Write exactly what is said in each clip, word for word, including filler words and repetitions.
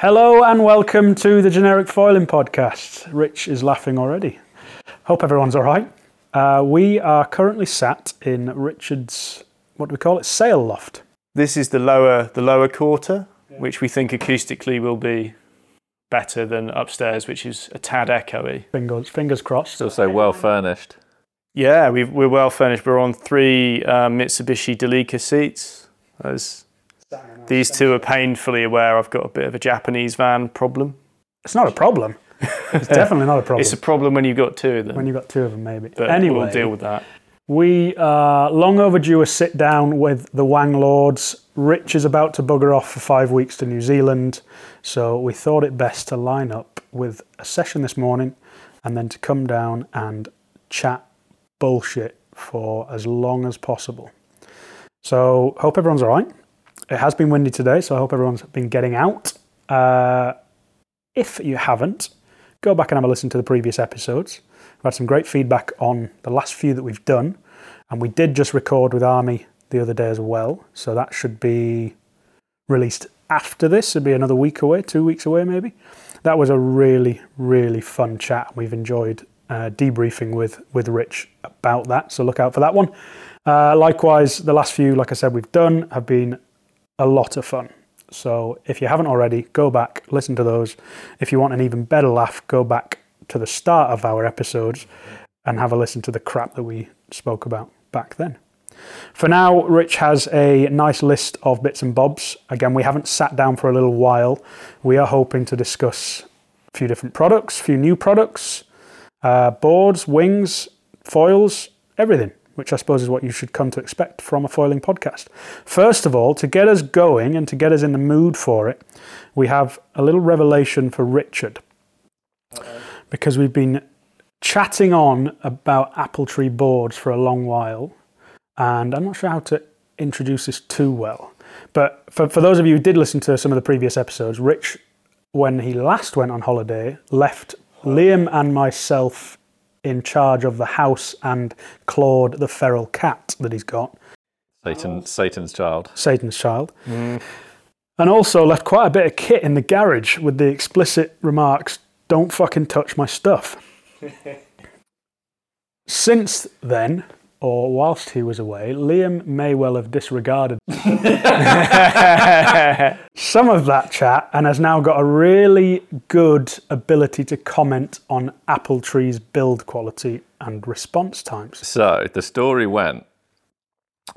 Hello and welcome to the Generic Foiling Podcast. Rich is laughing already. Hope everyone's all right. Uh, we are currently sat in Richard's, what do we call it, sail loft. This is the lower the lower quarter, yeah. Which we think acoustically will be better than upstairs, which is a tad echoey. Fingers fingers crossed. Still so well furnished. Yeah, we've, we're well furnished. We're on three uh, Mitsubishi Delica seats. That's... These two are painfully aware I've got a bit of a Japanese van problem. It's not a problem. It's definitely not a problem. It's a problem when you've got two of them. When you've got two of them, maybe. But anyway, we'll deal with that. We are long overdue a sit down with the Wang Lords. Rich is about to bugger off for five weeks to New Zealand, so we thought it best to line up with a session this morning and then to come down and chat bullshit for as long as possible. So, hope everyone's all right. It has been windy today, so I hope everyone's been getting out. Uh, if you haven't, go back and have a listen to the previous episodes. We've had some great feedback on the last few that we've done, and we did just record with Army the other day as well, so that should be released after this. It'd be another week away, two weeks away maybe. That was a really, really fun chat. We've enjoyed uh, debriefing with, with Rich about that, so look out for that one. Uh, likewise, the last few, like I said, we've done have been a lot of fun. So if you haven't already, go back, listen to those. If you want an even better laugh, go back to the start of our episodes and have a listen to the crap that we spoke about back then. For now, Rich has a nice list of bits and bobs. Again, we haven't sat down for a little while. We are hoping to discuss a few different products, a few new products, uh, boards, wings, foils, everything, which I suppose is what you should come to expect from a foiling podcast. First of all, to get us going and to get us in the mood for it, we have a little revelation for Richard. Uh-oh. Because we've been chatting on about Appletree boards for a long while, and I'm not sure how to introduce this too well. But for, for those of you who did listen to some of the previous episodes, Rich, when he last went on holiday, left Liam and myself in charge of the house and Claude the feral cat that he's got. Satan, Satan's child. Satan's child. Mm. And also left quite a bit of kit in the garage with the explicit remarks, don't fucking touch my stuff. Since then, or whilst he was away, Liam may well have disregarded some of that chat and has now got a really good ability to comment on Appletree's build quality and response times. So the story went,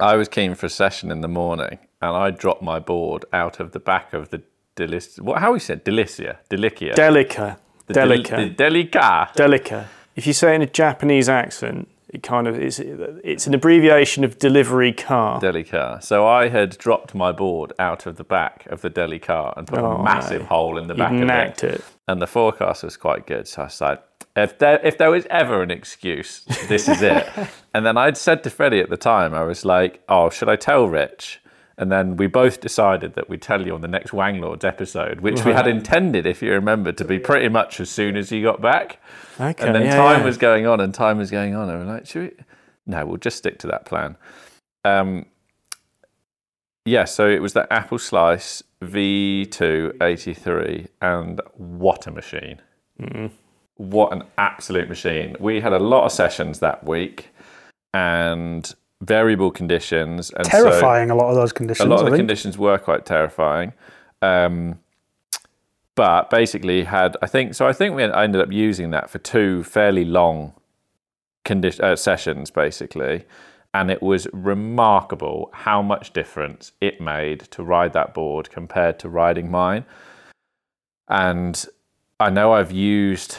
I was keen for a session in the morning and I dropped my board out of the back of the Delic... What, how he said? Delicia? Delicia? Delica. The Delica. Del- Delica. Delica. If you say it in a Japanese accent, it kind of is, it's an abbreviation of delivery car. Deli car. So I had dropped my board out of the back of the deli car and put oh, a massive no. hole in the back You'd of it. it. And the forecast was quite good. So I was like, if there, if there was ever an excuse, this is it. And then I'd said to Freddie at the time, I was like, oh, should I tell Rich? And then we both decided that we'd tell you on the next Wang Lords episode, which right. we had intended, if you remember, to be pretty much as soon as you got back. Okay, and then yeah, time yeah. was going on and time was going on. And we're like, should we? No, we'll just stick to that plan. Um, yeah, so it was the Apple Slice V two eighty-three, and what a machine. Mm. What an absolute machine. We had a lot of sessions that week, and variable conditions. And terrifying, so a lot of those conditions. A lot I of the think. conditions were quite terrifying. Um, but basically had, I think, so I think we ended up using that for two fairly long condi- uh, sessions, basically. And it was remarkable how much difference it made to ride that board compared to riding mine. And I know I've used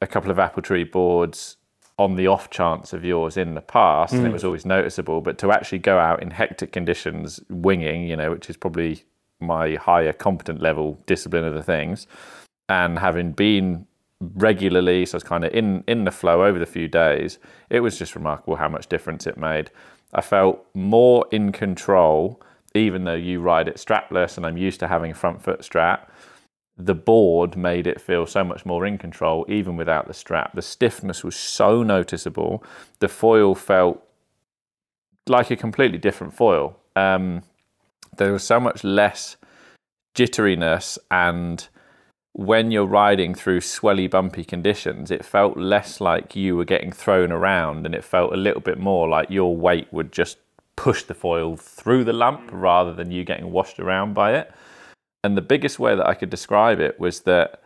a couple of Appletree boards on the off chance of yours in the past, mm. and it was always noticeable, but to actually go out in hectic conditions winging, you know, which is probably my higher competent level discipline of the things, and having been regularly, so I was kind of in, in the flow over the few days, it was just remarkable how much difference it made. I felt more in control, even though you ride it strapless and I'm used to having a front foot strap. The board made it feel so much more in control, even without the strap. The stiffness was so noticeable. The foil felt like a completely different foil. Um, there was so much less jitteriness and when you're riding through swelly, bumpy conditions, it felt less like you were getting thrown around and it felt a little bit more like your weight would just push the foil through the lump rather than you getting washed around by it. And the biggest way that I could describe it was that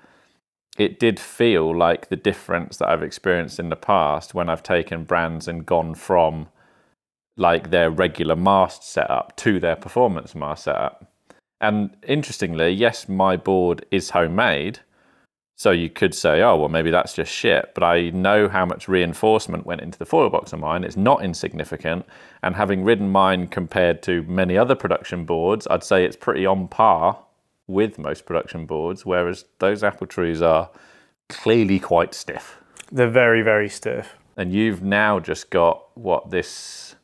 it did feel like the difference that I've experienced in the past when I've taken brands and gone from like their regular mast setup to their performance mast setup. And interestingly, yes, my board is homemade. So you could say, oh, well, maybe that's just shit. But I know how much reinforcement went into the foil box of mine. It's not insignificant. And having ridden mine compared to many other production boards, I'd say it's pretty on par with most production boards, whereas those Appletrees are clearly quite stiff. They're very, very stiff. And you've now just got, what, this...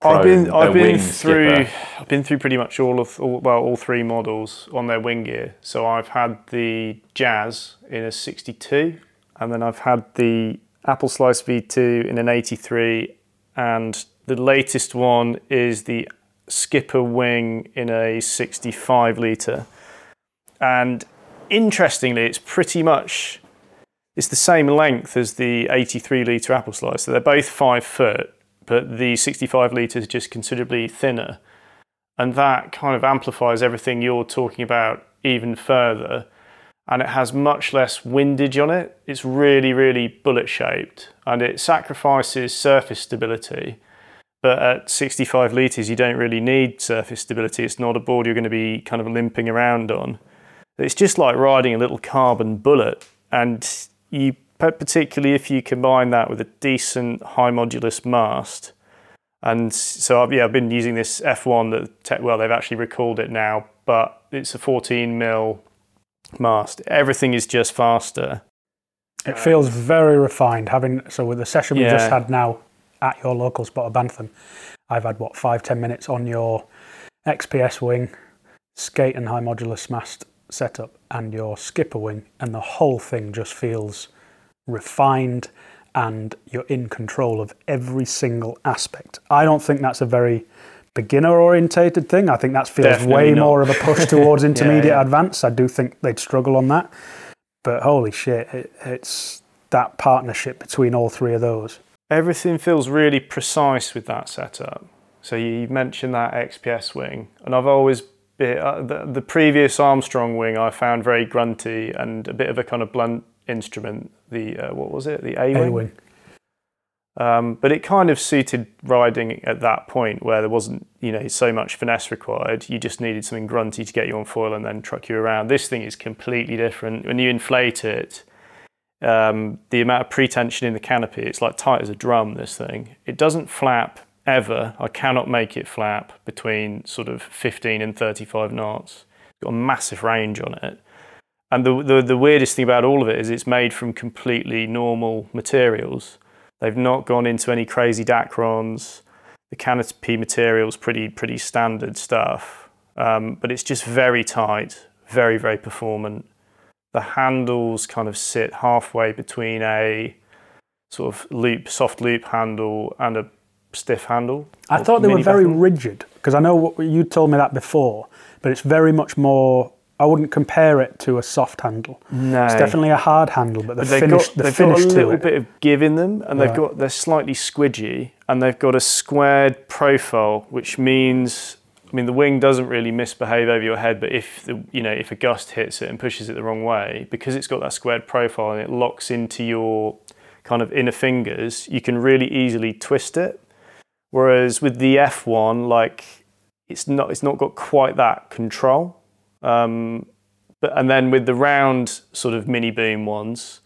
I've been I've been through skipper. I've been through pretty much all of all, well all three models on their wing gear. So I've had the Jazz in a sixty-two, and then I've had the Apple Slice V two in an eighty-three, and the latest one is the Skipper Wing in a sixty-five litre. And interestingly, it's pretty much it's the same length as the eighty-three litre Apple Slice. So they're both five foot. But the sixty-five litre is just considerably thinner. And that kind of amplifies everything you're talking about even further. And it has much less windage on it. It's really, really bullet shaped. And it sacrifices surface stability. But at sixty-five litres, you don't really need surface stability. It's not a board you're going to be kind of limping around on. It's just like riding a little carbon bullet. And you particularly if you combine that with a decent high modulus mast. And so I've, yeah, I've been using this F one, that tech, well, they've actually recalled it now, but it's a fourteen mil mast. Everything is just faster. It uh, feels very refined. Having so with the session we yeah. just had now at your local spot of Bantham, I've had, what, five, ten minutes on your X P S wing, skate and high modulus mast setup, and your skipper wing, and the whole thing just feels... refined, and you're in control of every single aspect. I don't think that's a very beginner-orientated thing. I think that feels Definitely way not. more of a push towards intermediate yeah, yeah. advanced. I do think they'd struggle on that. But holy shit, it, it's that partnership between all three of those. Everything feels really precise with that setup. So you mentioned that X P S wing, and I've always been... Uh, the, the previous Armstrong wing I found very grunty and a bit of a kind of blunt instrument. The uh, what was it? The A-Wing. A-Wing. Um, but it kind of suited riding at that point where there wasn't, you know, so much finesse required. You just needed something grunty to get you on foil and then truck you around. This thing is completely different. When you inflate it, um, the amount of pre-tension in the canopy, it's like tight as a drum, this thing. It doesn't flap ever. I cannot make it flap between sort of fifteen and thirty-five knots. It's got a massive range on it. And the, the the weirdest thing about all of it is it's made from completely normal materials. They've not gone into any crazy Dacrons. The canopy material's pretty pretty standard stuff. Um, but it's just very tight, very, very performant. The handles kind of sit halfway between a sort of loop, soft loop handle and a stiff handle. I thought they were very rigid, because I know what you told me that before, but it's very much more... I wouldn't compare it to a soft handle. No, it's definitely a hard handle, but the they've finish, got, the they've finish got a little bit of give in them, and right. they've got they're slightly squidgy, and they've got a squared profile, which means, I mean, the wing doesn't really misbehave over your head, but if the, you know if a gust hits it and pushes it the wrong way, because it's got that squared profile and it locks into your kind of inner fingers, you can really easily twist it. Whereas with the F one, like it's not it's not got quite that control. Um, but and then with the round sort of mini boom ones,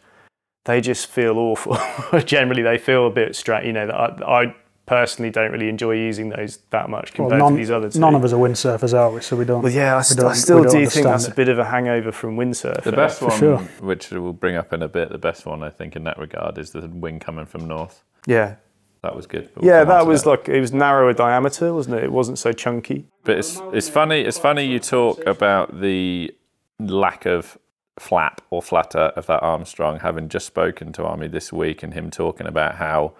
they just feel awful. Generally, they feel a bit straight. You know, that I, I personally don't really enjoy using those that much compared well, none, to these other two. None of us are windsurfers, are we? So we don't. Well, yeah, I, we don't, I still do think that's it. a bit of a hangover from windsurfing. The best one, sure. which we'll bring up in a bit, the best one I think in that regard is the wing coming from North. Yeah. That was good. We'll yeah, that was that. like it was narrower diameter, wasn't it? It wasn't so chunky. But it's it's funny. It's funny you talk about the lack of flap or flutter of that Armstrong. Having just spoken to Army this week and him talking about how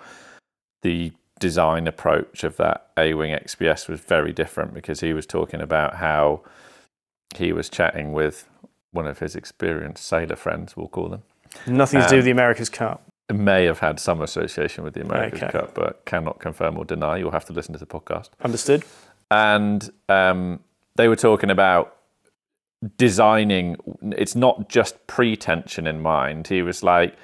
the design approach of that A-Wing X P S was very different, because he was talking about how he was chatting with one of his experienced sailor friends, we'll call them. Nothing um, to do with the America's Cup. It may have had some association with the America's okay. Cup, but cannot confirm or deny. You'll have to listen to the podcast. Understood. And um, they were talking about designing, it's not just pre-tension in mind. He was like,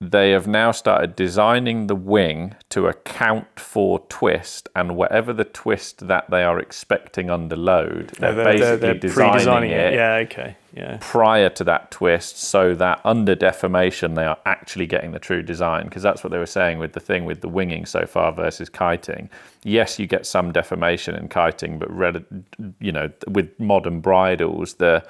they have now started designing the wing to account for twist, and whatever the twist that they are expecting under load, they're, they're basically they're, they're designing, pre-designing it, it. Yeah, okay. Yeah. Prior to that twist, so that under deformation they are actually getting the true design, because that's what they were saying with the thing with the winging so far versus kiting. Yes, you get some deformation in kiting, but red, you know, with modern bridles, the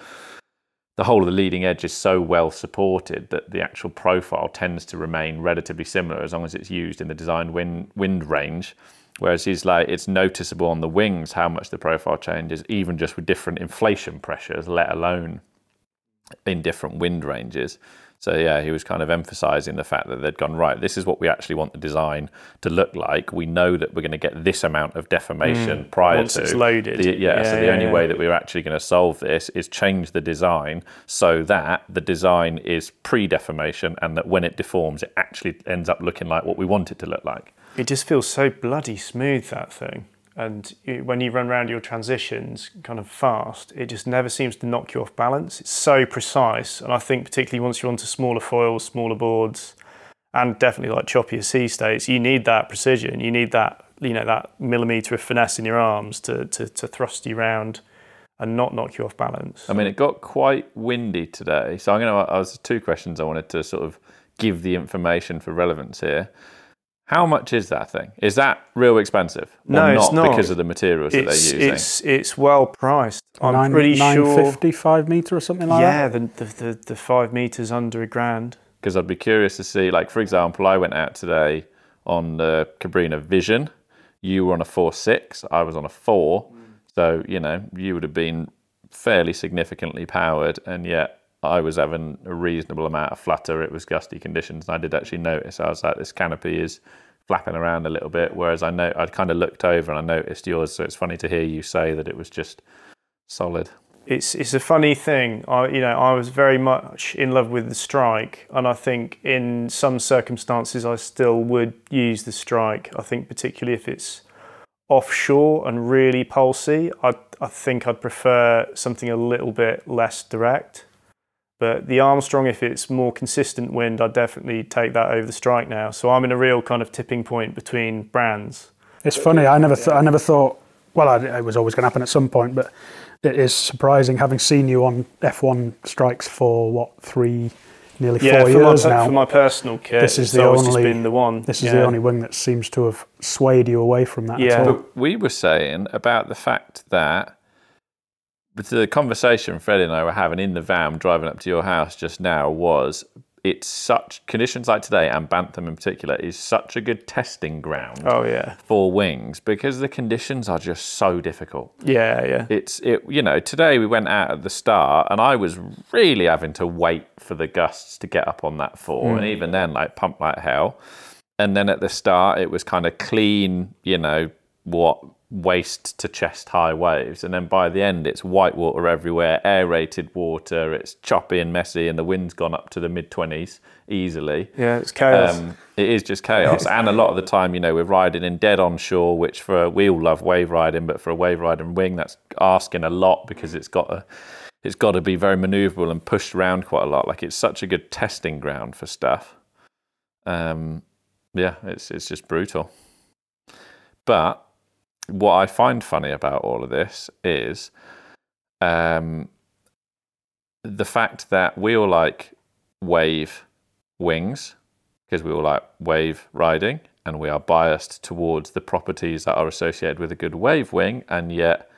the whole of the leading edge is so well supported that the actual profile tends to remain relatively similar as long as it's used in the designed wind, wind range. Whereas he's like, it's noticeable on the wings how much the profile changes, even just with different inflation pressures, let alone in different wind ranges. So yeah, he was kind of emphasizing the fact that they'd gone, right, this is what we actually want the design to look like. We know that we're going to get this amount of deformation mm, prior once to it's loaded. The, yeah, yeah, so the yeah, only yeah. way that we're actually going to solve this is change the design so that the design is pre-deformation, and that when it deforms, it actually ends up looking like what we want it to look like. It just feels so bloody smooth, that thing. And it, when you run around your transitions kind of fast, it just never seems to knock you off balance. It's so precise. And I think particularly once you're onto smaller foils, smaller boards, and definitely like choppier sea states, you need that precision. You need that, you know, that millimetre of finesse in your arms to, to, to thrust you round and not knock you off balance. I mean, it got quite windy today. So I'm going to, I was two questions I wanted to sort of give the information for relevance here. How much is that thing? Is that real expensive? Or no, it's not, not because of the materials it's, that they're using. It's it's well priced. I'm Nine, pretty sure nine fifty, five meter or something like yeah, that. Yeah, the, the the the five meters under a grand. Because I'd be curious to see, like for example, I went out today on the Cabrinha Vision. You were on a four six. I was on a four. Mm. So you know you would have been fairly significantly powered, and yet I was having a reasonable amount of flutter. It was gusty conditions, and I did actually notice. I was like, this canopy is flapping around a little bit, whereas I know I'd kind of looked over and I noticed yours, so it's funny to hear you say that it was just solid. It's it's a funny thing. I you know, I was very much in love with the Strike, and I think in some circumstances I still would use the Strike. I think particularly if it's offshore and really pulsy, I I think I'd prefer something a little bit less direct. But the Armstrong, if it's more consistent wind, I'd definitely take that over the Strike now. So I'm in a real kind of tipping point between brands. It's funny. I never, th- I never thought. Well, I, it was always going to happen at some point. But it is surprising, having seen you on F one Strikes for what three, nearly yeah, four years my, now. For my personal kit, this is the only. Just been the one. This is yeah. the only wing that seems to have swayed you away from that. Yeah. At all. But we were saying about the fact that. But the conversation Fred and I were having in the van driving up to your house just now was, it's such, conditions like today and Bantam in particular is such a good testing ground oh, yeah. for wings, because the conditions are just so difficult. Yeah, yeah. It's, it. you know, today we went out at the start and I was really having to wait for the gusts to get up on that four, mm. and even then like pump like hell. And then at the start it was kind of clean, you know, what... waist to chest high waves, and then by the end it's white water everywhere, aerated water, it's choppy and messy, and the wind's gone up to the mid twenties easily. Yeah, it's chaos. Um, it is just chaos. And a lot of the time, you know, we're riding in dead on shore, which for a, we all love wave riding, but for a wave riding wing that's asking a lot, because it's got a it's got to be very maneuverable and pushed around quite a lot. Like, it's such a good testing ground for stuff. Um yeah, it's it's just brutal. But what I find funny about all of this is um, the fact that we all like wave wings, because we all like wave riding, and we are biased towards the properties that are associated with a good wave wing, and yet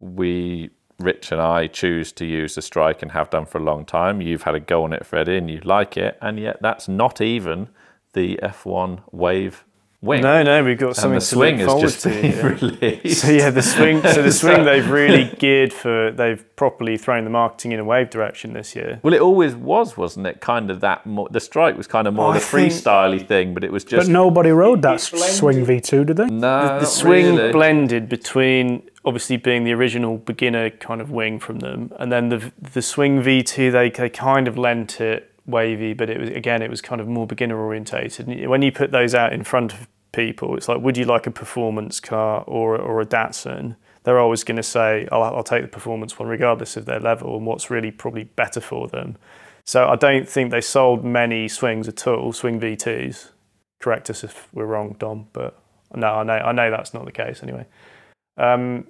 we, Rich and I, choose to use the Strike and have done for a long time. You've had a go on it, Freddie, and you like it, and yet that's not even the F one wave wing. No, no, we've got something to look forward just to. Yeah. So yeah, the swing. So the swing they've really geared for. They've properly thrown the marketing in a wave direction this year. Well, it always was, wasn't it? Kind of that. More, the Strike was kind of more oh, the freestyley thing, but it was just. But nobody rode that swing V two, did they? No, the, the swing really. Blended between obviously being the original beginner kind of wing from them. And then the the Swing V two, they, they kind of lent it wavy, but it was, again, it was kind of more beginner orientated. And when you put those out in front of people, it's like, would you like a performance car or, or a Datsun? They're always going to say, oh, I'll take the performance one, regardless of their level and what's really probably better for them. So I don't think they sold many Swings at all, Swing V twos. Correct us if we're wrong, Dom, but no, I know, I know that's not the case anyway. Um,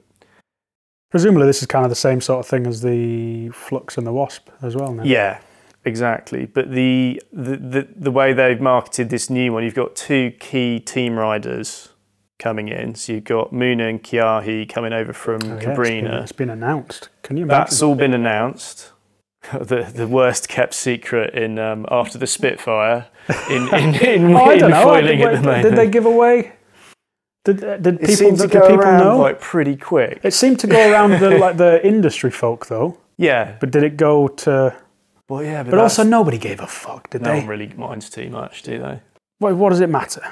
Presumably this is kind of the same sort of thing as the Flux and the Wasp as well now. Yeah, exactly. But the, the, the, the way they've marketed this new one, you've got two key team riders coming in. So you've got Muna and Kiahi coming over from oh, yeah, Cabrinha. It's been, it's been announced. Can you imagine? That's all been announced. The the worst kept secret in um, after the Spitfire in in, in, oh, in foiling at the moment. Did they give away? Did uh, did people, did people know? Like pretty quick. It seemed to go around the like the industry folk though. Yeah, but did it go to? Well, yeah, but, but also nobody gave a fuck, did no they? No one really minds too much, do they? What what does it matter?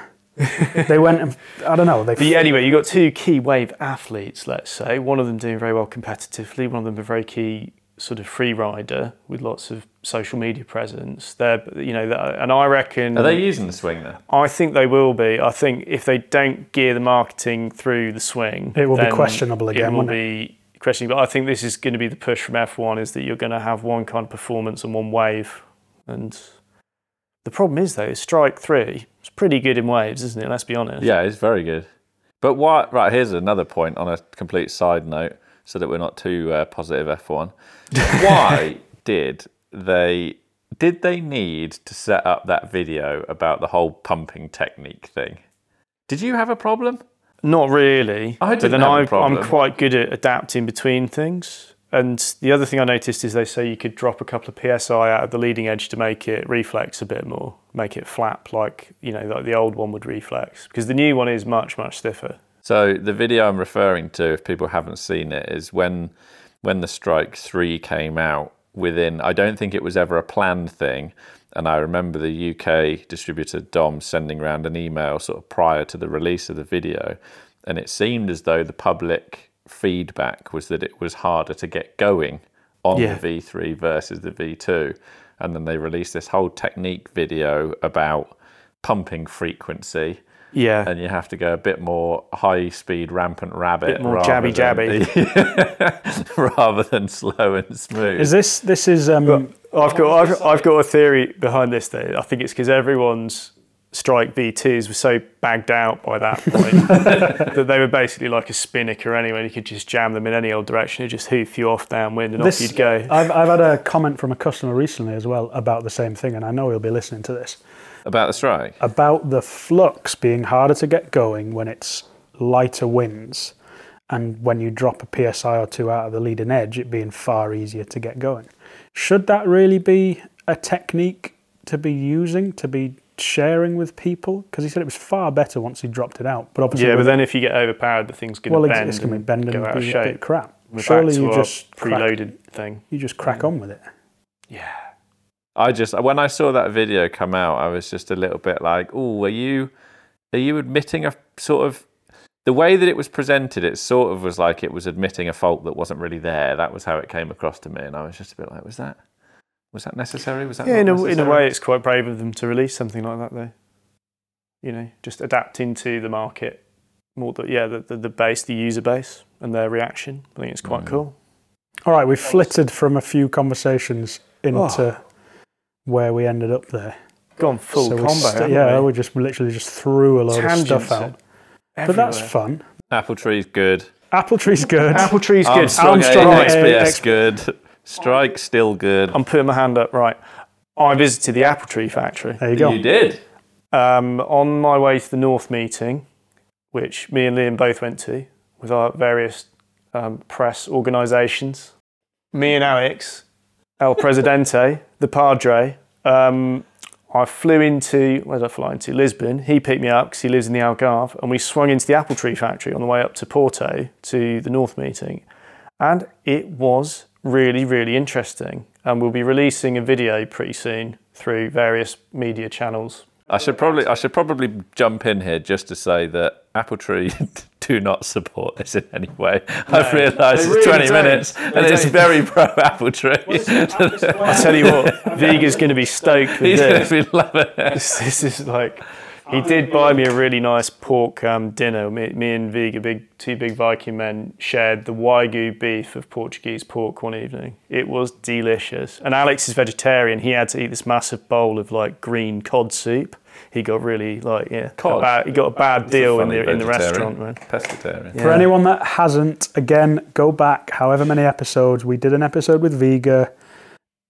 They went and, I don't know. They but anyway, you've got two key wave athletes, let's say. One of them doing very well competitively, one of them a very key sort of free rider with lots of social media presence. They're, you know, and I reckon... Are they using the Swing there? I think they will be. I think if they don't gear the marketing through the Swing... It will be questionable again, won't it? It will be questionable. But I think this is going to be the push from F one, is that you're going to have one kind of performance and one wave. And the problem is, though, Strike three... It's pretty good in waves, isn't it? Let's be honest. Yeah, it's very good. But why, right, here's another point on a complete side note, so that we're not too uh, positive F one. Why did they did they need to set up that video about the whole pumping technique thing? Did you have a problem? Not really. I didn't but then have I, a problem. I'm quite good at adapting between things. And the other thing I noticed is they say you could drop a couple of P S I out of the leading edge to make it reflex a bit more, make it flap like, you know, like the old one would reflex, because the new one is much, much stiffer. So the video I'm referring to, if people haven't seen it, is when when the Strike three came out within, I don't think it was ever a planned thing, and I remember the U K distributor Dom sending around an email sort of prior to the release of the video, and it seemed as though the public feedback was that it was harder to get going on yeah. the V three versus the V two, and then they released this whole technique video about pumping frequency. Yeah, and you have to go a bit more high-speed rampant rabbit, a bit more jabby than, jabby, rather than slow and smooth. Is this this is? Um, I've got I've, I've got a theory behind this though. I think it's because everyone's Strike V twos were so bagged out by that point that they were basically like a spinnaker anyway. You could just jam them in any old direction. It just hoof you off downwind and this, off you'd go. I've, I've had a comment from a customer recently as well about the same thing, and I know he'll be listening to this. About the Strike? About the Flux being harder to get going when it's lighter winds, and when you drop a P S I or two out of the leading edge, it being far easier to get going. Should that really be a technique to be using, to be sharing with people? Because he said it was far better once he dropped it out, but obviously yeah but then it, if you get overpowered the thing's going to well, bend it's going to be bend and, and, and be a bit crap. We're surely you just preloaded crack, thing you just crack yeah. on with it. Yeah, I just when I saw that video come out I was just a little bit like, oh, are you are you admitting a sort of the way that it was presented, it sort of was like it was admitting a fault that wasn't really there. That was how it came across to me, and I was just a bit like, was that Was that necessary? Was that yeah, not in a, necessary? In a way, it's quite brave of them to release something like that, though. You know, just adapting to the market, more the, yeah, the, the, the base, the user base, and their reaction. I think it's quite mm. cool. All right, we've flitted from a few conversations into oh. where we ended up there. Gone full so combo, st- Yeah, we? we just we literally just threw a load Tangents of stuff out. Everywhere. But that's fun. Appletree's good. Appletree's good. Appletree's good. Armstrong, Armstrong X P S good. Strike still good. I'm putting my hand up. Right, I visited the Appletree factory. There you go. You did. Um, on my way to the North meeting, which me and Liam both went to with our various um, press organisations. Me and Alex, El Presidente, the Padre. Um, I flew into where did I fly into Lisbon. He picked me up because he lives in the Algarve, and we swung into the Appletree factory on the way up to Porto to the North meeting, and it was really, really interesting. And we'll be releasing a video pretty soon through various media channels. I should probably I should probably jump in here just to say that Appletree do not support this in any way. No, I've realised really it's twenty don't. minutes they and don't. It's very pro Appletree. I tell you what, Viga's going to be stoked with this. He's going to be loving it. This, this is like, he did buy me a really nice pork um, dinner. Me, me and Viga, big two big Viking men, shared the Wagyu beef of Portuguese pork one evening. It was delicious. And Alex is vegetarian. He had to eat this massive bowl of like green cod soup. He got really like yeah. Cod. A bad, he got a bad it's deal a in the in the restaurant, man. Pescatarian. Yeah. For anyone that hasn't, again, go back however many episodes. We did an episode with Viga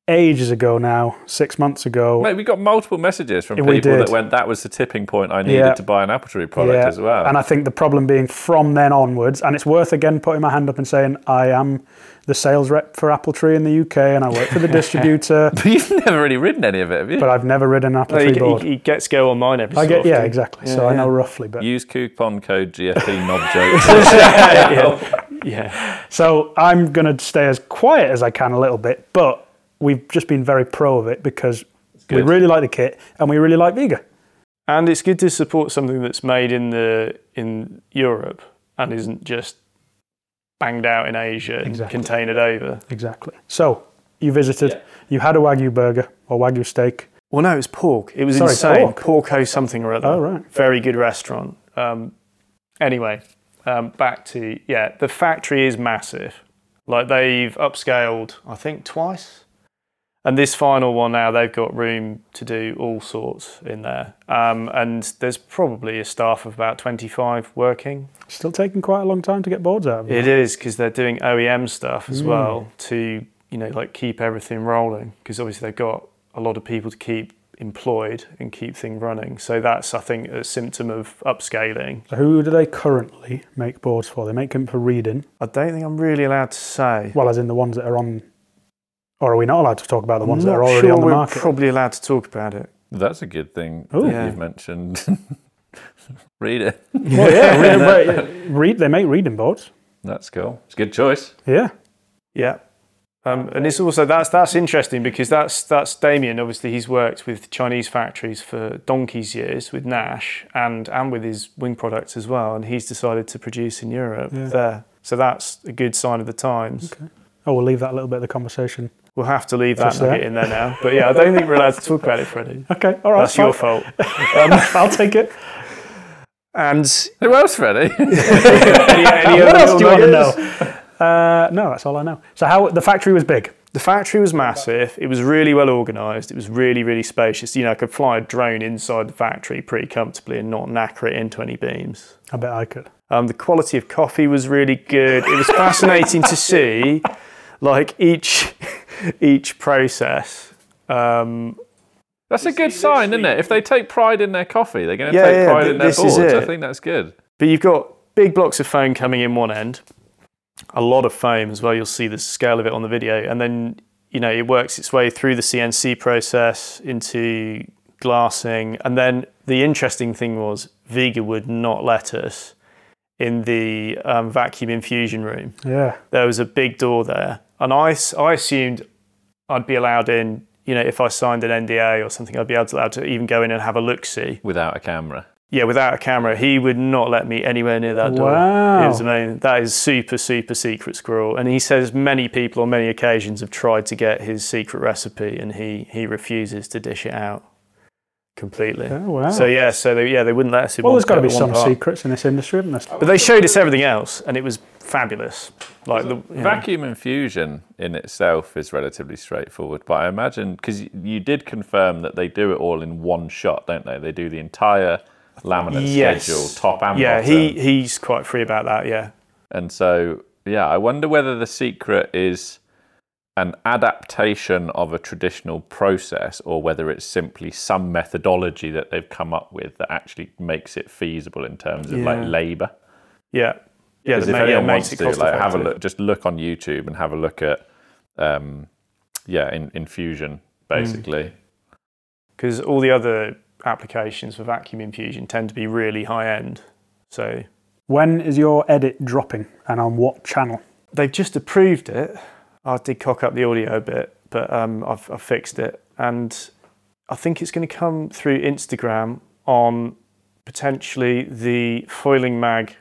ages ago now, six months ago. Mate, we got multiple messages from people that went, that was the tipping point I needed yeah. to buy an Appletree product yeah. as well. And I think the problem being from then onwards, and it's worth again putting my hand up and saying I am the sales rep for Appletree in the U K and I work for the distributor. But you've never really ridden any of it, have you? But I've never ridden an Appletree no, board. He, he gets go on mine every so often. Yeah, exactly. Yeah, so yeah. I know roughly. But use coupon code G F P knob jokes. yeah, yeah. yeah. So I'm going to stay as quiet as I can a little bit, but we've just been very pro of it because we really like the kit and we really like Viga. And it's good to support something that's made in the in Europe and isn't just banged out in Asia exactly. and containered over. Exactly. So you visited, yeah. you had a Wagyu burger or Wagyu steak. Well, no, it was pork. It was Sorry, insane. Pork. Porco something or other. Oh, right. Very good restaurant. Um, anyway, um, back to, yeah, the factory is massive. Like they've upscaled, I think, twice. And this final one now, they've got room to do all sorts in there. Um, and there's probably a staff of about twenty-five working. Still taking quite a long time to get boards out of it. It is, because they're doing O E M stuff as mm. well to, you know, like keep everything rolling. Because obviously they've got a lot of people to keep employed and keep things running. So that's, I think, a symptom of upscaling. So who do they currently make boards for? They make them for Reading. I don't think I'm really allowed to say. Well, as in the ones that are on... Or are we not allowed to talk about the ones not that are already sure on the market? We're probably allowed to talk about it. That's a good thing Ooh. that yeah. you've mentioned. Read it. Well, yeah, read, read. They make reading boards. That's cool. It's a good choice. Yeah, yeah. Um, and it's also that's that's interesting because that's that's Damien. Obviously, he's worked with Chinese factories for donkey's years with Nash and and with his wing products as well. And he's decided to produce in Europe yeah. there. So that's a good sign of the times. Okay. Oh, we'll leave that a little bit of the conversation. We'll have to leave that nugget in there now. But yeah, I don't think we're allowed to talk about it, Freddie. Okay, all right. That's fine. Your fault. Um, I'll take it. And who else, Freddie? any, any what else do you nuggets? want to know? Uh, no, that's all I know. So how the factory was big. The factory was massive. It was really well organised. It was really, really spacious. You know, I could fly a drone inside the factory pretty comfortably and not knacker it into any beams. I bet I could. Um, the quality of coffee was really good. It was fascinating to see. Like each each process. Um, that's a good sign, isn't it? If they take pride in their coffee, they're going to yeah, take pride yeah, in their boards. I think that's good. But you've got big blocks of foam coming in one end, a lot of foam as well. You'll see the scale of it on the video. And then, you know, it works its way through the C N C process into glassing. And then the interesting thing was Viga would not let us in the um, vacuum infusion room. Yeah. There was a big door there. And I, I assumed I'd be allowed in, you know, if I signed an N D A or something, I'd be able to, allowed to even go in and have a look-see. Without a camera. Yeah, without a camera. He would not let me anywhere near that door. Wow. It was amazing. That is super, super secret squirrel. And he says many people on many occasions have tried to get his secret recipe and he, he refuses to dish it out completely. Oh, wow. So, yeah, so they, yeah, they wouldn't let us in. Well, there's got to be some part. secrets in this industry, haven't there? But they showed us everything else and it was fabulous. Like the vacuum know. infusion in itself is relatively straightforward, but I imagine because you did confirm that they do it all in one shot, don't they? They do the entire laminate yes. schedule, top and yeah, bottom. Yeah, he, he's quite free about that, yeah. And so, yeah, I wonder whether the secret is an adaptation of a traditional process or whether it's simply some methodology that they've come up with that actually makes it feasible in terms of yeah. like labour. Yeah. Yeah, if anyone yeah, wants to, like, have a look, just look on YouTube and have a look at, um, yeah, in, infusion, basically. Because mm. all the other applications for vacuum infusion tend to be really high-end, so... When is your edit dropping, and on what channel? They've just approved it. I did cock up the audio a bit, but um, I've, I've fixed it, and I think it's going to come through Instagram on potentially the Foiling Mag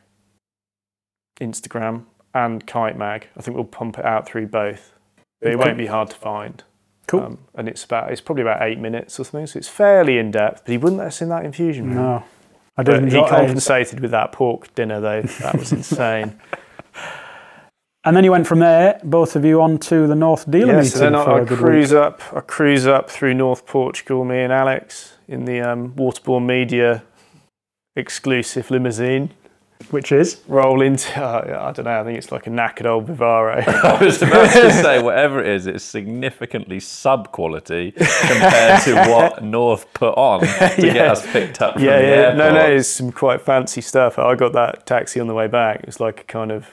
Instagram and Kite Mag. I think we'll pump it out through both. But it won't be hard to find. Cool. Um, and it's about it's probably about eight minutes or something, so it's fairly in depth. But he wouldn't let us in that infusion. No, I didn't. But he compensated with that pork dinner though. That was insane. And then you went from there, both of you, on to the North dealer yeah, meeting. So then I, for I cruise week. up. I cruise up through North Portugal, me and Alex, in the um, Waterborne Media exclusive limousine, which is roll into. Uh, I don't know. I think it's like a knackered old Vivaro. I was about to say, whatever it is, it's significantly sub quality compared to what North put on to yeah. get us picked up. From yeah, the yeah. Airport. No, no, it's some quite fancy stuff. I got that taxi on the way back. It's like a kind of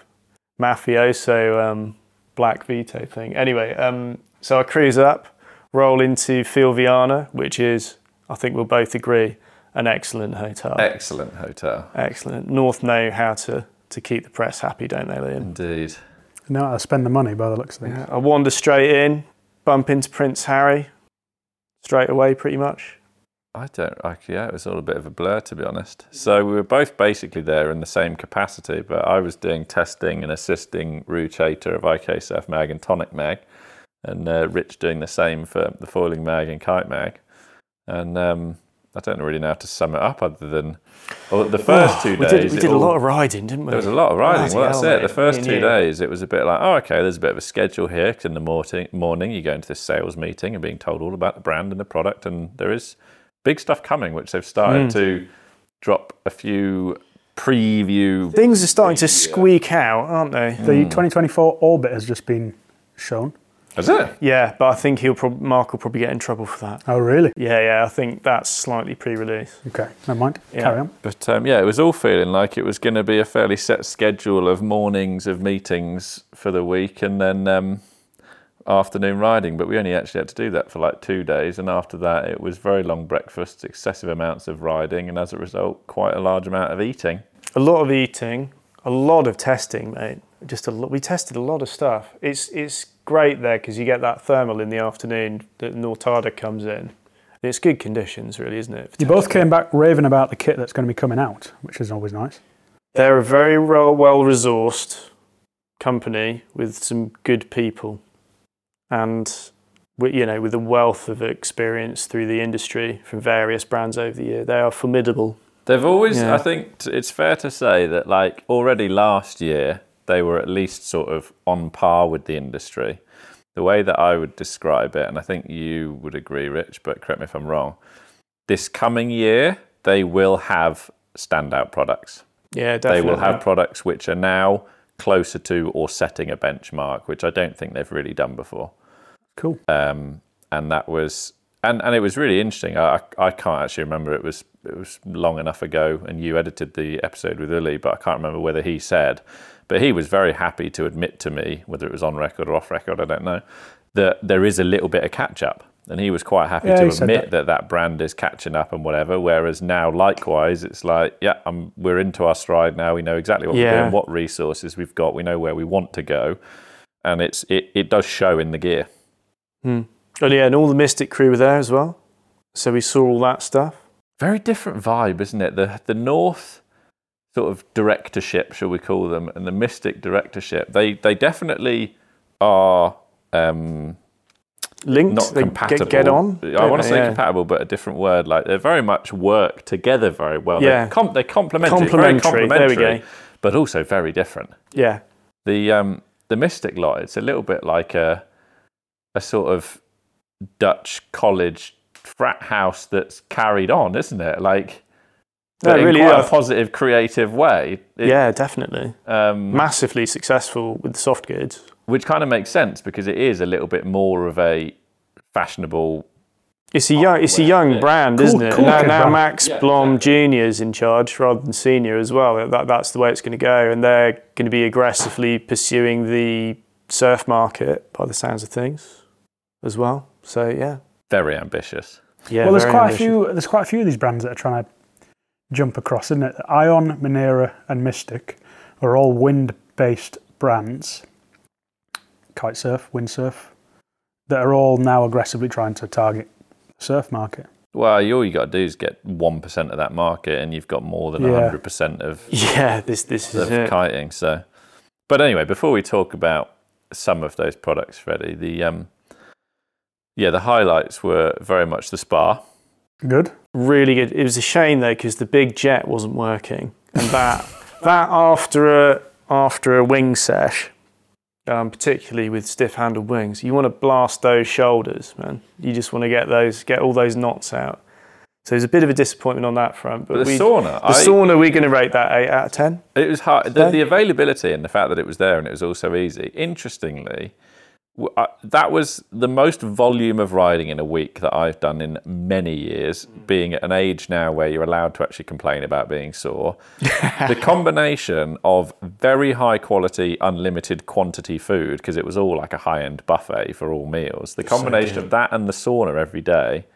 mafioso um, black Vito thing. Anyway, um, so I cruise up, roll into Filviana, which is, I think we'll both agree, an excellent hotel. Excellent hotel. Excellent. North know how to, to keep the press happy, don't they, Liam? Indeed. Now I spend the money by the looks of things. Yeah, I wander straight in, bump into Prince Harry, straight away pretty much. I don't, I, yeah, it was all a bit of a blur, to be honest. So we were both basically there in the same capacity, but I was doing testing and assisting Roo Chater of I K S F Mag and Tonic Mag, and uh, Rich doing the same for the Foiling Mag and Kite Mag. And um, I don't really know how to sum it up other than, well, the first oh, two days... We did, we did all, a lot of riding, didn't we? There was a lot of riding, well, that's it. The first two days, it was a bit like, oh, okay, there's a bit of a schedule here, because in the morning, morning you go into this sales meeting and being told all about the brand and the product, and there is big stuff coming, which they've started mm. to drop a few preview. Things are starting to squeak out, aren't they? Mm. The twenty twenty-four Orbit has just been shown. Has it? Yeah, but I think he'll prob- Mark will probably get in trouble for that. Oh, really? Yeah, yeah, I think that's slightly pre-release. Okay, never mind. Yeah. Carry on. But um, yeah, it was all feeling like it was going to be a fairly set schedule of mornings of meetings for the week, and then Um, afternoon riding, but we only actually had to do that for like two days, and after that it was very long breakfasts, excessive amounts of riding, and as a result quite a large amount of eating. A lot of eating, a lot of testing, mate. Just a lot. We tested a lot of stuff. It's it's great there because you get that thermal in the afternoon that Nortada comes in. It's good conditions really, isn't it? You both came back raving about the kit that's going to be coming out, which is always nice. They're a very well resourced company with some good people. And, you know, with a wealth of experience through the industry from various brands over the year, they are formidable. They've always, yeah. I think it's fair to say that, like, already last year, they were at least sort of on par with the industry. The way that I would describe it, and I think you would agree, Rich, but correct me if I'm wrong, this coming year, they will have standout products. Yeah, definitely. They will have products which are now closer to or setting a benchmark, which I don't think they've really done before. Cool. Um, and that was, and, and it was really interesting. I I can't actually remember. It was it was long enough ago, and you edited the episode with Uli, but I can't remember whether he said. But he was very happy to admit to me, whether it was on record or off record, I don't know, that there is a little bit of catch up, and he was quite happy yeah, to admit that. that that brand is catching up and whatever. Whereas now, likewise, it's like, yeah, I'm, we're into our stride now. We know exactly what yeah. we're doing, what resources we've got. We know where we want to go, and it's it, it does show in the gear. Hmm. Oh yeah, and all the Mystic crew were there as well, so we saw all that stuff. Very different vibe, isn't it? The the North sort of directorship, shall we call them, and the Mystic directorship. They they definitely are. Um, Linked, not they compatible. Get, get on. I want to say yeah. compatible, but a different word. Like they very much work together very well. Yeah, they're, com- they're complementary, very complementary, there we go. But also very different. Yeah, the um the Mystic lot. It's a little bit like a a sort of Dutch college frat house that's carried on, isn't it? Like, no, it really in quite is. A positive, creative way. It, yeah, definitely. Um, Massively successful with soft goods. Which kind of makes sense because it is a little bit more of a fashionable. It's a young, it's a young thing. brand, isn't cool, it? Cool now, now Max yeah, Blom exactly. Junior is in charge rather than senior as well. That, that's the way it's going to go, and they're going to be aggressively pursuing the surf market by the sounds of things, as well. So yeah, very ambitious. Yeah. Well, there's quite ambitious. a few. There's quite a few of these brands that are trying to jump across, isn't it? Ion, Monera, and Mystic are all wind-based brands. Kitesurf, windsurf, that are all now aggressively trying to target surf market. Well, you, all you got to do is get one percent of that market and you've got more than yeah. one hundred percent of, yeah, this, this of is kiting. It. So, but anyway, before we talk about some of those products, Freddie, the um, yeah, the highlights were very much the spa. Good. Really good. It was a shame, though, because the big jet wasn't working. And that, that after a, after a wing sesh, um, particularly with stiff-handled wings, you want to blast those shoulders, man. You just want to get those, get all those knots out. So it was a bit of a disappointment on that front. But, but the we, sauna. The I, sauna, we're going to rate that eight out of ten. It was hard. The, the availability and the fact that it was there and it was also easy. Interestingly, that was the most volume of riding in a week that I've done in many years, being at an age now where you're allowed to actually complain about being sore. The combination of very high quality, unlimited quantity food, because it was all like a high-end buffet for all meals. The combination so of that and the sauna every day,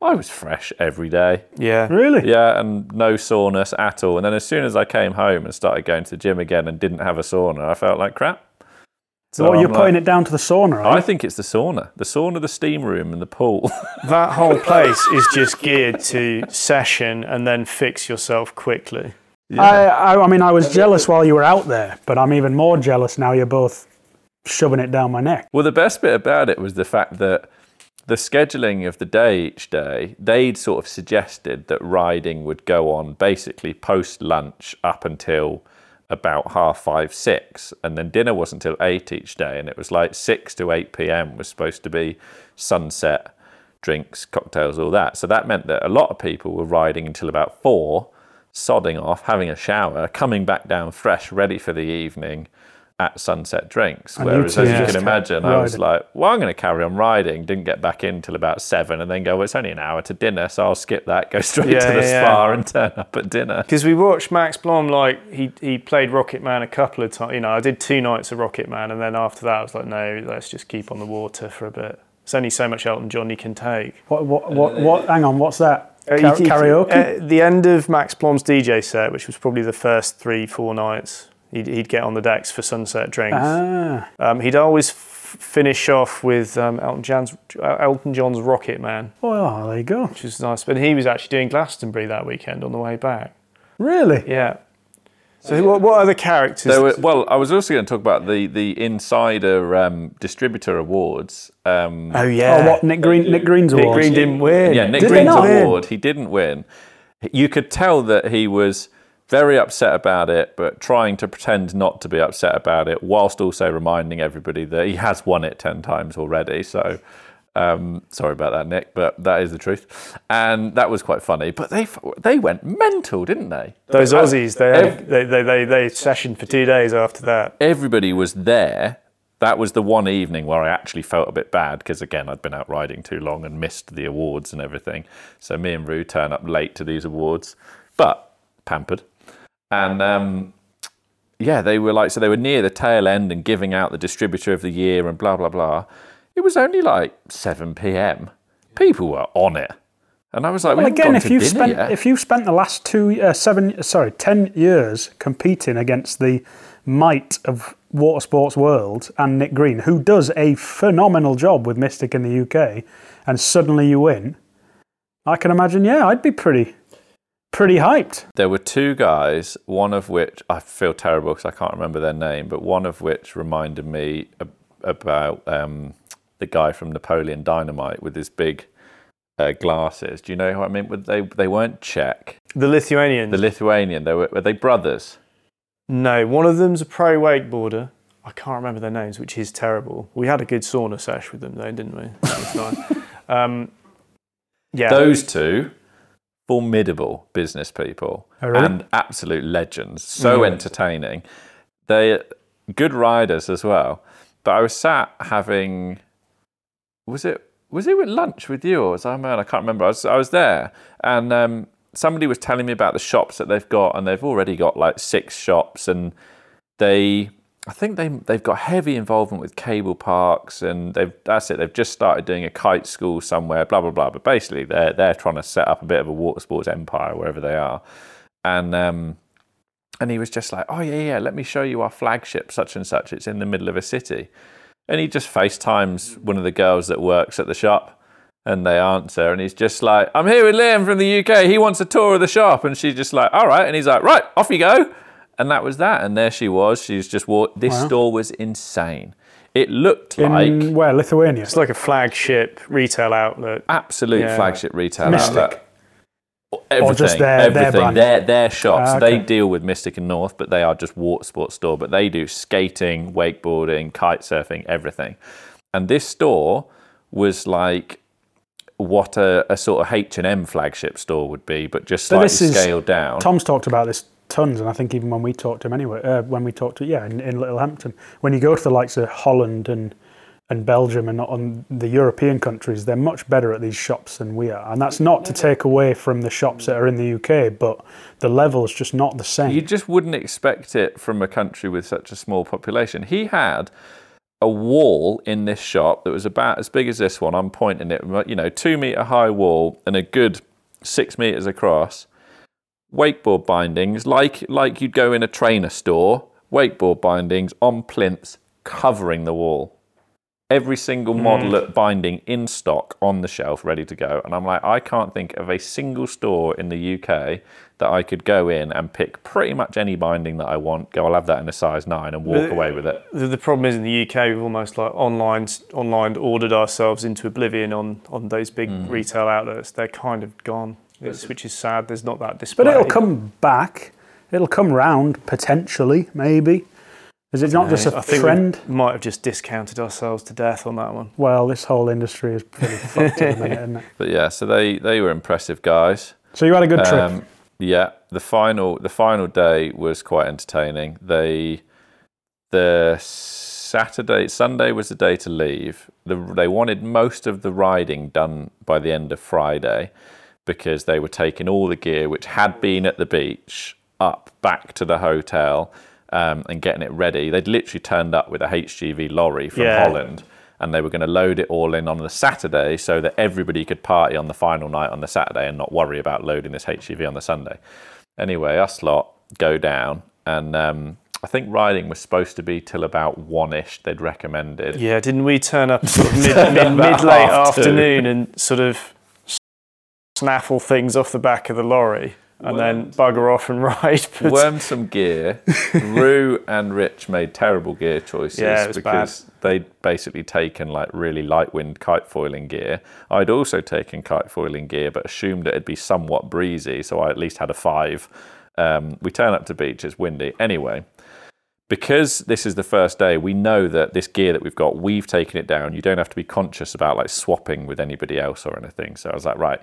I was fresh every day. Yeah. Really? Yeah, and no soreness at all. And then as soon as I came home and started going to the gym again and didn't have a sauna, I felt like crap. So well, you're like, putting it down to the sauna, right? I think it's the sauna. The sauna, the steam room, and the pool. That whole place is just geared to session and then fix yourself quickly. Yeah. I, I, I mean, I was jealous while you were out there, but I'm even more jealous now you're both shoving it down my neck. Well, the best bit about it was the fact that the scheduling of the day each day, they'd sort of suggested that riding would go on basically post-lunch up until about half five, six, and then dinner wasn't till eight each day, and it was like six to eight p.m. was supposed to be sunset, drinks, cocktails, all that. So that meant that a lot of people were riding until about four, sodding off, having a shower, coming back down fresh, ready for the evening at sunset drinks. I Whereas as yeah. you can imagine, I was like, well, I'm going to carry on riding, didn't get back in till about seven, and then go, well, it's only an hour to dinner, so I'll skip that, go straight yeah, to the yeah, spa yeah. and turn up at dinner. Because we watched Max Blom, like, he, he played Rocket Man a couple of times. You know, I did two nights of Rocket Man, and then after that I was like, no, let's just keep on the water for a bit. There's only so much Elton John you can take. What, what, what, what hang on, what's that? Uh, Car- he, karaoke? At the end of Max Blom's D J set, which was probably the first three, four nights, He'd, he'd get on the decks for sunset drinks. Ah. Um, he'd always f- finish off with um, Elton John's, Elton John's Rocket Man. Oh, there you go. Which is nice. But he was actually doing Glastonbury that weekend on the way back. Really? Yeah. So okay. what, what are the characters? Were, well, I was also going to talk about the, the Insider um, Distributor Awards. Um, oh, yeah. Oh, what? Nick, Green, Nick Green's award. Nick Green didn't win. Yeah, Nick Did Green's award. He didn't win. You could tell that he was very upset about it, but trying to pretend not to be upset about it, whilst also reminding everybody that he has won it ten times already. So, um, sorry about that, Nick, but that is the truth. And that was quite funny. But they they went mental, didn't they? Those Aussies, they, had, they, they, they, they sessioned for two days after that. Everybody was there. That was the one evening where I actually felt a bit bad because, again, I'd been out riding too long and missed the awards and everything. So me and Roo turn up late to these awards, but pampered. And um, yeah, they were like, so they were near the tail end and giving out the distributor of the year and blah, blah, blah. It was only like seven p.m. People were on it. And I was like, well, we again, if you've spent yet. if you've spent the last two, uh, seven, sorry, ten years competing against the might of water sports world and Nick Green, who does a phenomenal job with Mystic in the U K, and suddenly you win, I can imagine, yeah, I'd be pretty... pretty hyped. There were two guys, one of which, I feel terrible because I can't remember their name, but one of which reminded me ab- about um, the guy from Napoleon Dynamite with his big uh, glasses. Do you know who I mean? They they weren't Czech. The Lithuanian. The Lithuanian. They were, were they brothers? No, one of them's a pro wakeboarder. I can't remember their names, which is terrible. We had a good sauna sesh with them though, didn't we? That was nice. um, yeah. Those two... formidable business people. Oh, really? And absolute legends. So mm. entertaining. They're good riders as well. But I was sat having, was it was it at lunch with you or was I man? I can't remember. I was I was there and um, somebody was telling me about the shops that they've got, and they've already got like six shops, and they I think they they've got heavy involvement with cable parks, and they've that's it. They've just started doing a kite school somewhere, blah blah blah. But basically, they're they're trying to set up a bit of a water sports empire wherever they are. And um, and he was just like, oh yeah yeah, let me show you our flagship, such and such. It's in the middle of a city. And he just FaceTimes one of the girls that works at the shop, And they answer, and he's just like, I'm here with Liam from the U K. He wants a tour of the shop. And she's just like, all right. And he's like, right, off you go. And that was that. And there she was. She's just walked. This wow. store was insane. It looked in, like... where? Lithuania? It's like a flagship retail outlet. Absolute yeah. flagship retail Mystic. Outlet. Everything, or just their, everything, their, brand. their, their shops. Uh, okay. They deal with Mystic and North, but they are just water sports store. But they do skating, wakeboarding, kite surfing, everything. And this store was like what a, a sort of H and M flagship store would be, but just slightly so is, scaled down. Tom's talked about this tons, and I think even when we talked to him anyway, uh, when we talked to, yeah, in, in Littlehampton, when you go to the likes of Holland and and Belgium and on the European countries, they're much better at these shops than we are. And that's not to take away from the shops that are in the U K, but the level's just not the same. You just wouldn't expect it from a country with such a small population. He had a wall in this shop that was about as big as this one. I'm pointing it, you know, two metre high wall and a good six metres across. Wakeboard bindings, like like you'd go in a trainer store, wakeboard bindings on plinths covering the wall. Every single model at binding in stock on the shelf, ready to go. And I'm like, I can't think of a single store in the U K that I could go in and pick pretty much any binding that I want, go, I'll have that in a size nine and walk the, away with it. The, the problem is in the U K, we've almost like online online ordered ourselves into oblivion on, on those big mm. retail outlets. They're kind of gone, it's, which is sad. There's not that display. But it'll come back. It'll come round, potentially, maybe. Is it not no, just a I trend? Think we might have just discounted ourselves to death on that one. Well, this whole industry is pretty fucked at the minute, isn't it? But yeah, so they, they were impressive guys. So you had a good um, trip. Yeah, the final the final day was quite entertaining. They the Saturday Sunday was the day to leave. The, they wanted most of the riding done by the end of Friday because they were taking all the gear which had been at the beach up back to the hotel. Um, and getting it ready. They'd literally turned up with a H G V lorry from yeah. Holland, and they were going to load it all in on the Saturday so that everybody could party on the final night on the Saturday and not worry about loading this H G V on the Sunday. Anyway, us lot go down, and um, I think riding was supposed to be till about one-ish, they'd recommended. Yeah, didn't we turn up sort of mid, mid, mid-late afternoon and sort of snaffle things off the back of the lorry? And Wormed. Then bugger off and ride. But... Wormed some gear. Rue and Rich made terrible gear choices yeah, because bad. They'd basically taken like really light wind kite foiling gear. I'd also taken kite foiling gear but assumed it'd be somewhat breezy, so I at least had a five. Um, we turn up to beach, it's windy. Anyway, because this is the first day, we know that this gear that we've got, we've taken it down. You don't have to be conscious about like swapping with anybody else or anything. So I was like, right.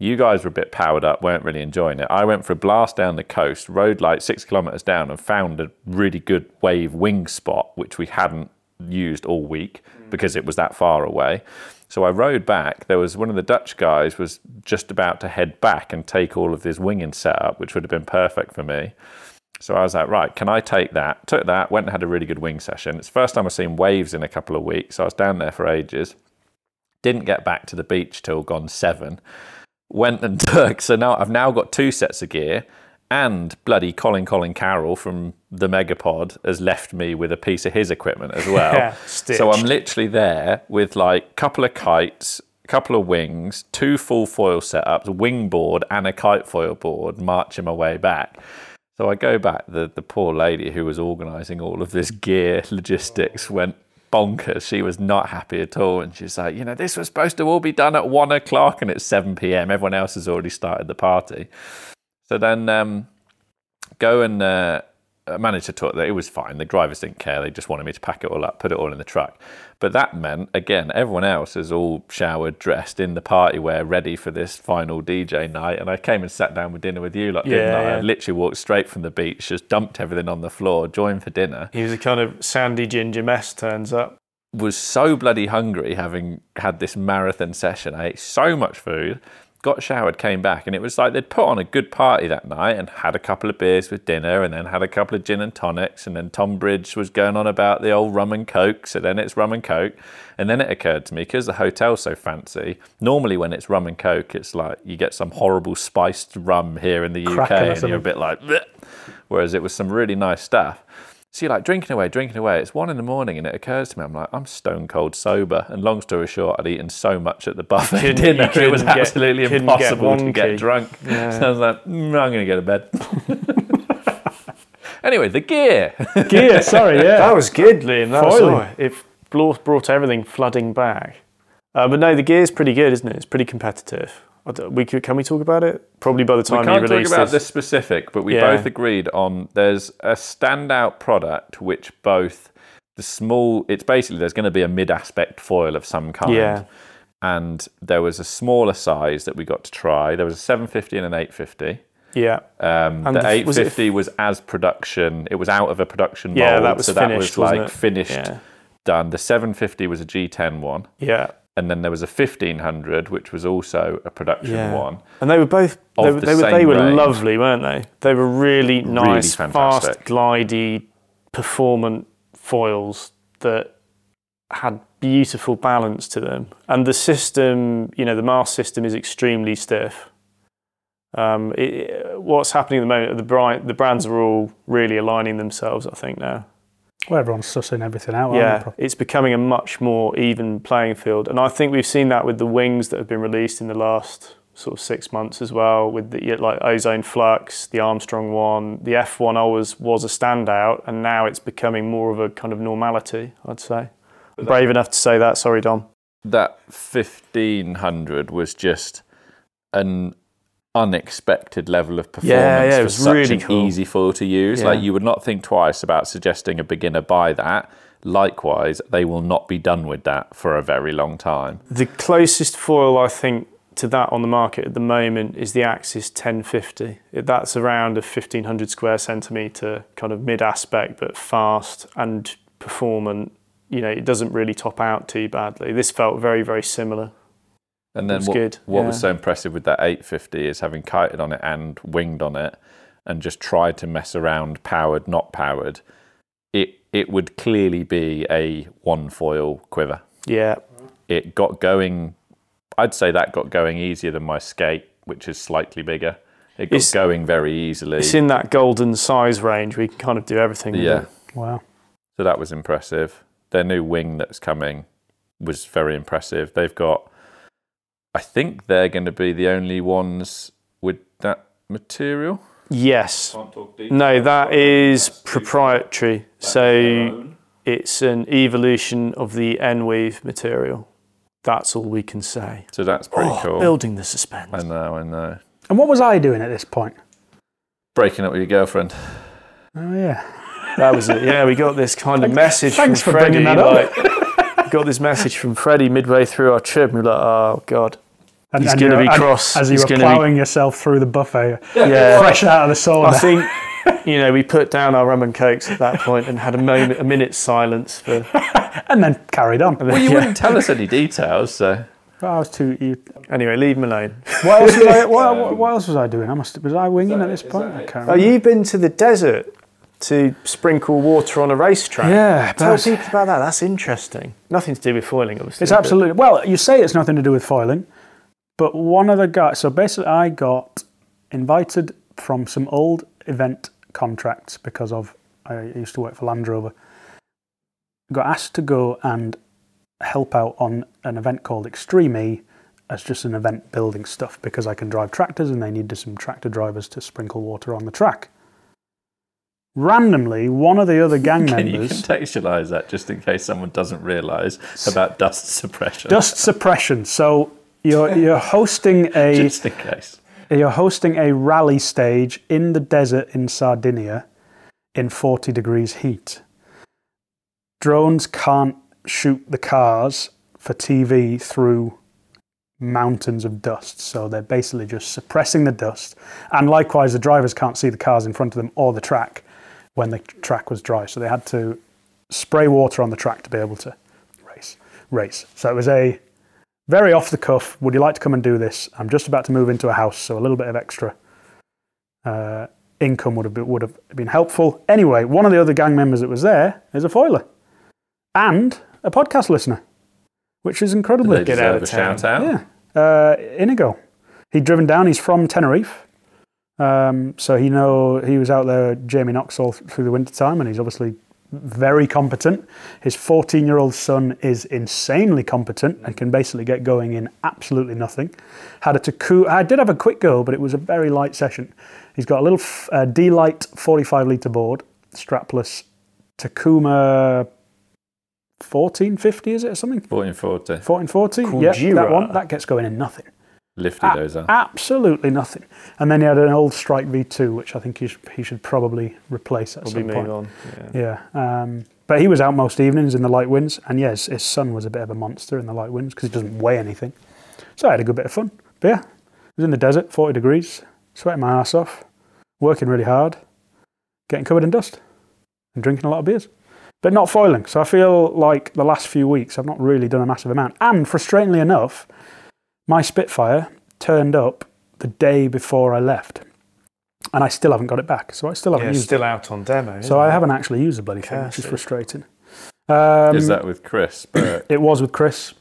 You guys were a bit powered up, weren't really enjoying it. I went for a blast down the coast, rode like six kilometres down and found a really good wave wing spot, which we hadn't used all week because it was that far away. So I rode back. There was one of the Dutch guys was just about to head back and take all of this winging setup, which would have been perfect for me. So I was like, right, can I take that? Took that, went and had a really good wing session. It's the first time I've seen waves in a couple of weeks. So I was down there for ages. Didn't get back to the beach till gone seven. Went and took, so now I've now got two sets of gear, and bloody Colin Colin Carroll from the Megapod has left me with a piece of his equipment as well. Yeah, so I'm literally there with like a couple of kites, a couple of wings, two full foil setups, a wing board and a kite foil board, marching my way back. So I go back, the, the poor lady who was organising all of this gear logistics went bonkers. She was not happy at all, and she's like, you know, this was supposed to all be done at one o'clock and it's seven p.m. everyone else has already started the party. So then um go and uh managed to talk. It was fine, the drivers didn't care, they just wanted me to pack it all up, put it all in the truck. But that meant again everyone else is all showered, dressed in the party wear, ready for this final D J night, and I came and sat down with dinner with you lot, yeah, didn't I? Yeah. I literally walked straight from the beach, just dumped everything on the floor, joined for dinner. He was a kind of sandy ginger mess, turns up. Was so bloody hungry having had this marathon session. I ate so much food, got showered, came back, and it was like they'd put on a good party that night and had a couple of beers with dinner and then had a couple of gin and tonics, and then Tom Bridge was going on about the old rum and coke, so then it's rum and coke. And then it occurred to me, because the hotel's so fancy, normally when it's rum and coke it's like you get some horrible spiced rum here in the U K and you're a bit like bleh, whereas it was some really nice stuff. So you're like drinking away, drinking away. It's one in the morning and it occurs to me, I'm like, I'm stone cold sober. And long story short, I'd eaten so much at the buffet dinner, it was get, absolutely impossible get to get drunk. Yeah. So I was like, mm, I'm going to go to bed. Anyway, the gear. Gear, sorry, yeah. That was good, Liam. That Foiling. was all, It brought, brought everything flooding back. Uh, but no, the gear's pretty good, isn't it? It's pretty competitive. We could, can we talk about it? Probably by the time you release this. We can't talk about this specific, but we yeah. both agreed on there's a standout product which both the small, it's basically there's going to be a mid-aspect foil of some kind. Yeah. And there was a smaller size that we got to try. There was a seven fifty and an eight fifty. Yeah. Um, and the, the eight fifty was, it, was as production, it was out of a production mold. Yeah, that was so finished, that was like finished, yeah. done. The seven fifty was a G ten one. Yeah. And then there was a fifteen hundred, which was also a production yeah. one. And they were both, they were, the they were, they were lovely, weren't they? They were really nice, really fast, glidey, performant foils that had beautiful balance to them. And the system, you know, the mast system is extremely stiff. Um, it, what's happening at the moment, the, brand, the brands are all really aligning themselves, I think, now. Well, everyone's sussing everything out. Yeah, aren't they? It's becoming a much more even playing field. And I think we've seen that with the wings that have been released in the last sort of six months as well, with the, like Ozone Flux, the Armstrong one. The F one always was a standout, and now it's becoming more of a kind of normality, I'd say. That, brave enough to say that, sorry, Dom. That fifteen hundred was just an unexpected level of performance yeah, yeah, it was for such really an cool. easy foil to use. Yeah. Like you would not think twice about suggesting a beginner buy that. Likewise, they will not be done with that for a very long time. The closest foil I think to that on the market at the moment is the Axis ten fifty. That's around a fifteen hundred square centimetre kind of mid-aspect, but fast and performant. You know, it doesn't really top out too badly. This felt very, very similar. And then what, good. what yeah. was so impressive with that eight fifty is having kited on it and winged on it and just tried to mess around powered, not powered, it it would clearly be a one foil quiver. Yeah. It got going, I'd say that got going easier than my Skate, which is slightly bigger. It got it's, going very easily. It's in that golden size range where you can kind of do everything. Yeah. With it. Wow. So that was impressive. Their new wing that's coming was very impressive. They've got... I think they're going to be the only ones with that material. Yes. No, that is proprietary. So it's an evolution of the N-weave material. That's all we can say. So that's pretty oh, cool. Building the suspense. I know, I know. And what was I doing at this point? Breaking up with your girlfriend. Oh, yeah. That was it. Yeah, we got this kind of message Thanks from for Freddie, bringing that up. Like, got this message from Freddie midway through our trip. And we were like, oh, God. And, he's going to be cross. As you were ploughing be... yourself through the buffet, yeah. fresh out of the sauna. I think, you know, we put down our rum and cokes at that point and had a moment, a minute's silence. For... and then carried on. Well, you yeah. wouldn't tell us any details, so... Well, I was too... Anyway, leave him alone. What else was I, what, what, what else was I doing? I must, was I winging that, at this point? I can't remember. Oh, you've been to the desert to sprinkle water on a racetrack. Yeah. Tell people about that. That's interesting. Nothing to do with foiling, obviously. It's absolutely... But... Well, you say it's nothing to do with foiling. But one of the guys, so basically I got invited from some old event contracts because of, I used to work for Land Rover, got asked to go and help out on an event called Extreme E as just an event building stuff because I can drive tractors and they needed some tractor drivers to sprinkle water on the track. Randomly, one of the other gang can members... Can you contextualise that just in case someone doesn't realise about dust suppression? Dust suppression, so... You're you're hosting a just in case. You're hosting a rally stage in the desert in Sardinia in forty degrees heat. Drones can't shoot the cars for T V through mountains of dust, so they're basically just suppressing the dust. And likewise, the drivers can't see the cars in front of them or the track when the track was dry, so they had to spray water on the track to be able to race. Race. So it was a very off the cuff, would you like to come and do this? I'm just about to move into a house, so a little bit of extra uh, income would have, been, would have been helpful. Anyway, one of the other gang members that was there is a foiler and a podcast listener, which is incredibly... They deserve a shout out. Yeah, uh, Inigo. He'd driven down, he's from Tenerife, Um, so he know he was out there Jamie Knoxall through the wintertime, and he's obviously very competent. His fourteen-year-old son is insanely competent and can basically get going in absolutely nothing. Had a Takuma. I did have a quick go, but it was a very light session. He's got a little uh, D-Lite forty-five litre board, strapless Takuma fourteen fifty, is it, or something? fourteen forty. fourteen forty, yeah, that one. That gets going in nothing. Lifty a- those are. Absolutely nothing. And then he had an old Strike V two, which I think he, sh- he should probably replace at probably some point. On. Yeah. yeah. Um, but he was out most evenings in the light winds. And yes, his son was a bit of a monster in the light winds because he doesn't weigh anything. So I had a good bit of fun. But yeah, I was in the desert, forty degrees, sweating my ass off, working really hard, getting covered in dust and drinking a lot of beers. But not foiling. So I feel like the last few weeks I've not really done a massive amount. And frustratingly enough, my Spitfire turned up the day before I left, and I still haven't got it back. So I still haven't yeah, used still it. Still out on demo. So I it? haven't actually used the bloody thing, Curses. Which is frustrating. Um, is that with Chris Burke? It was with Chris.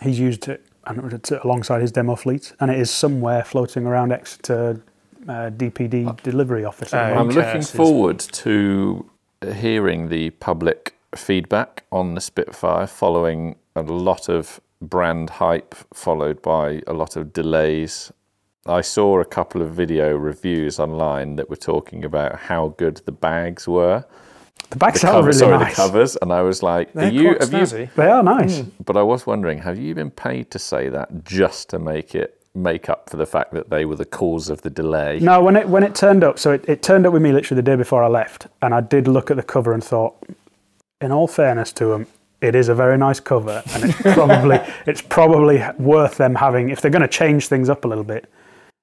He's used it, and it was alongside his demo fleet, and it is somewhere floating around Exeter uh, D P D uh, delivery office. Uh, I'm Curses. looking forward to hearing the public feedback on the Spitfire following a lot of brand hype followed by a lot of delays. I saw a couple of video reviews online that were talking about how good the bags were. The bags the are cover, really sorry, nice. Sorry, the covers, and I was like, "Are you, have you?" They are nice. Mm. But I was wondering, have you been paid to say that just to make it make up for the fact that they were the cause of the delay? No, when it when it turned up, so it, it turned up with me literally the day before I left, and I did look at the cover and thought, in all fairness to them, it is a very nice cover, and it's probably it's probably worth them having, if they're going to change things up a little bit,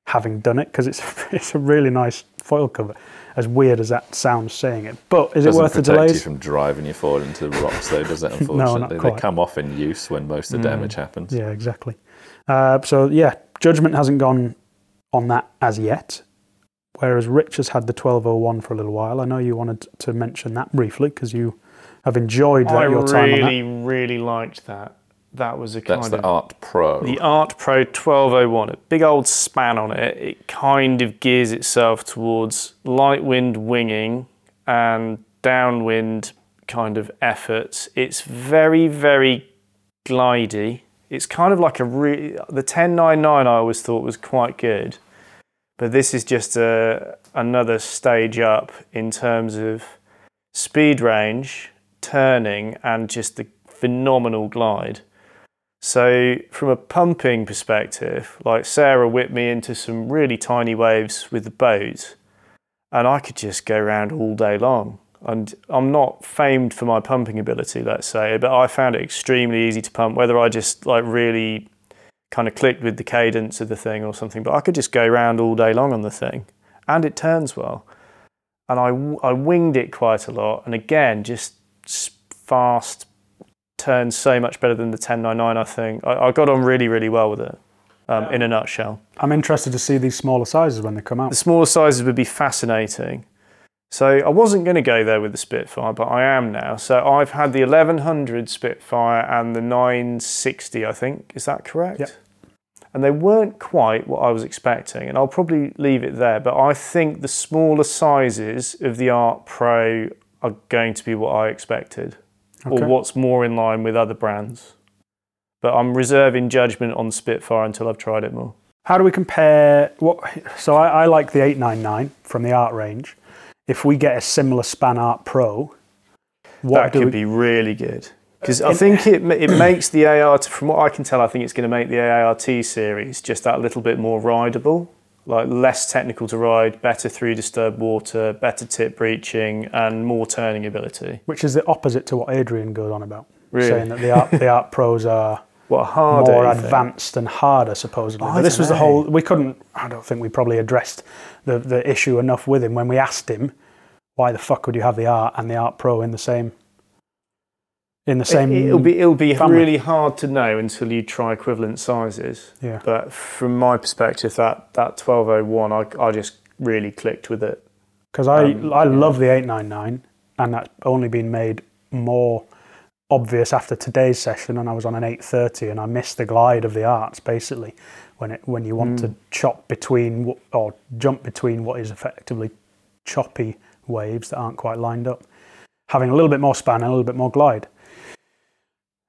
having done it, because it's it's a really nice foil cover. As weird as that sounds, saying it, but is it worth the delays? Doesn't protect you from driving your Ford into the rocks, though, does it? Unfortunately, no, not quite. They come off in use when most of the mm. damage happens. Yeah, exactly. Uh, so yeah, judgment hasn't gone on that as yet. Whereas Rich has had the twelve oh one for a little while. I know you wanted to mention that briefly because you. I've enjoyed that I your time really, on that. I really, really liked that. That was a kind That's of... That's the Art Pro. The Art Pro twelve oh one, a big old span on it. It kind of gears itself towards light wind winging and downwind kind of efforts. It's very, very glidey. It's kind of like a... Re- the ten ninety-nine I always thought was quite good, but this is just a, another stage up in terms of speed range, turning, and just the phenomenal glide. So from a pumping perspective, like Sarah whipped me into some really tiny waves with the boat, and I could just go around all day long. And I'm not famed for my pumping ability, let's say, but I found it extremely easy to pump, whether I just like really kind of clicked with the cadence of the thing or something, but I could just go around all day long on the thing, and it turns well. And I, I winged it quite a lot, and again, just fast, turns so much better than the ten ninety-nine, I think. I, I got on really, really well with it, um, yeah. in a nutshell. I'm interested to see these smaller sizes when they come out. The smaller sizes would be fascinating. So I wasn't going to go there with the Spitfire, but I am now. So I've had the eleven hundred Spitfire and the nine sixty, I think. Is that correct? Yep. And they weren't quite what I was expecting, and I'll probably leave it there, but I think the smaller sizes of the Art Pro are going to be what I expected, okay, or what's more in line with other brands. But I'm reserving judgment on Spitfire until I've tried it more. How do we compare? What? So I, I like the eight ninety-nine from the Art range. If we get a similar span Art Pro, what that do could we... be really good. Because I think it it makes the A R T, from what I can tell, I think it's going to make the A R T series just that little bit more rideable, like less technical to ride, better through disturbed water, better tip breaching, and more turning ability. Which is the opposite to what Adrian goes on about, really? Saying that the Art, the Art Pros are what, harder, more advanced and harder, supposedly. Oh, but this was know. the whole, we couldn't, I don't think we probably addressed the, the issue enough with him when we asked him, why the fuck would you have the Art and the Art Pro in the same... In the same, it'll be it'll be family. Really hard to know until you try equivalent sizes. Yeah. But from my perspective, that that twelve oh one, I I just really clicked with it. Because I um, I yeah. love the eight ninety-nine, and that's only been made more obvious after today's session. And I was on an eight thirty, and I missed the glide of the Arts basically. when it when you want mm. to chop between or jump between what is effectively choppy waves that aren't quite lined up, having a little bit more span and a little bit more glide.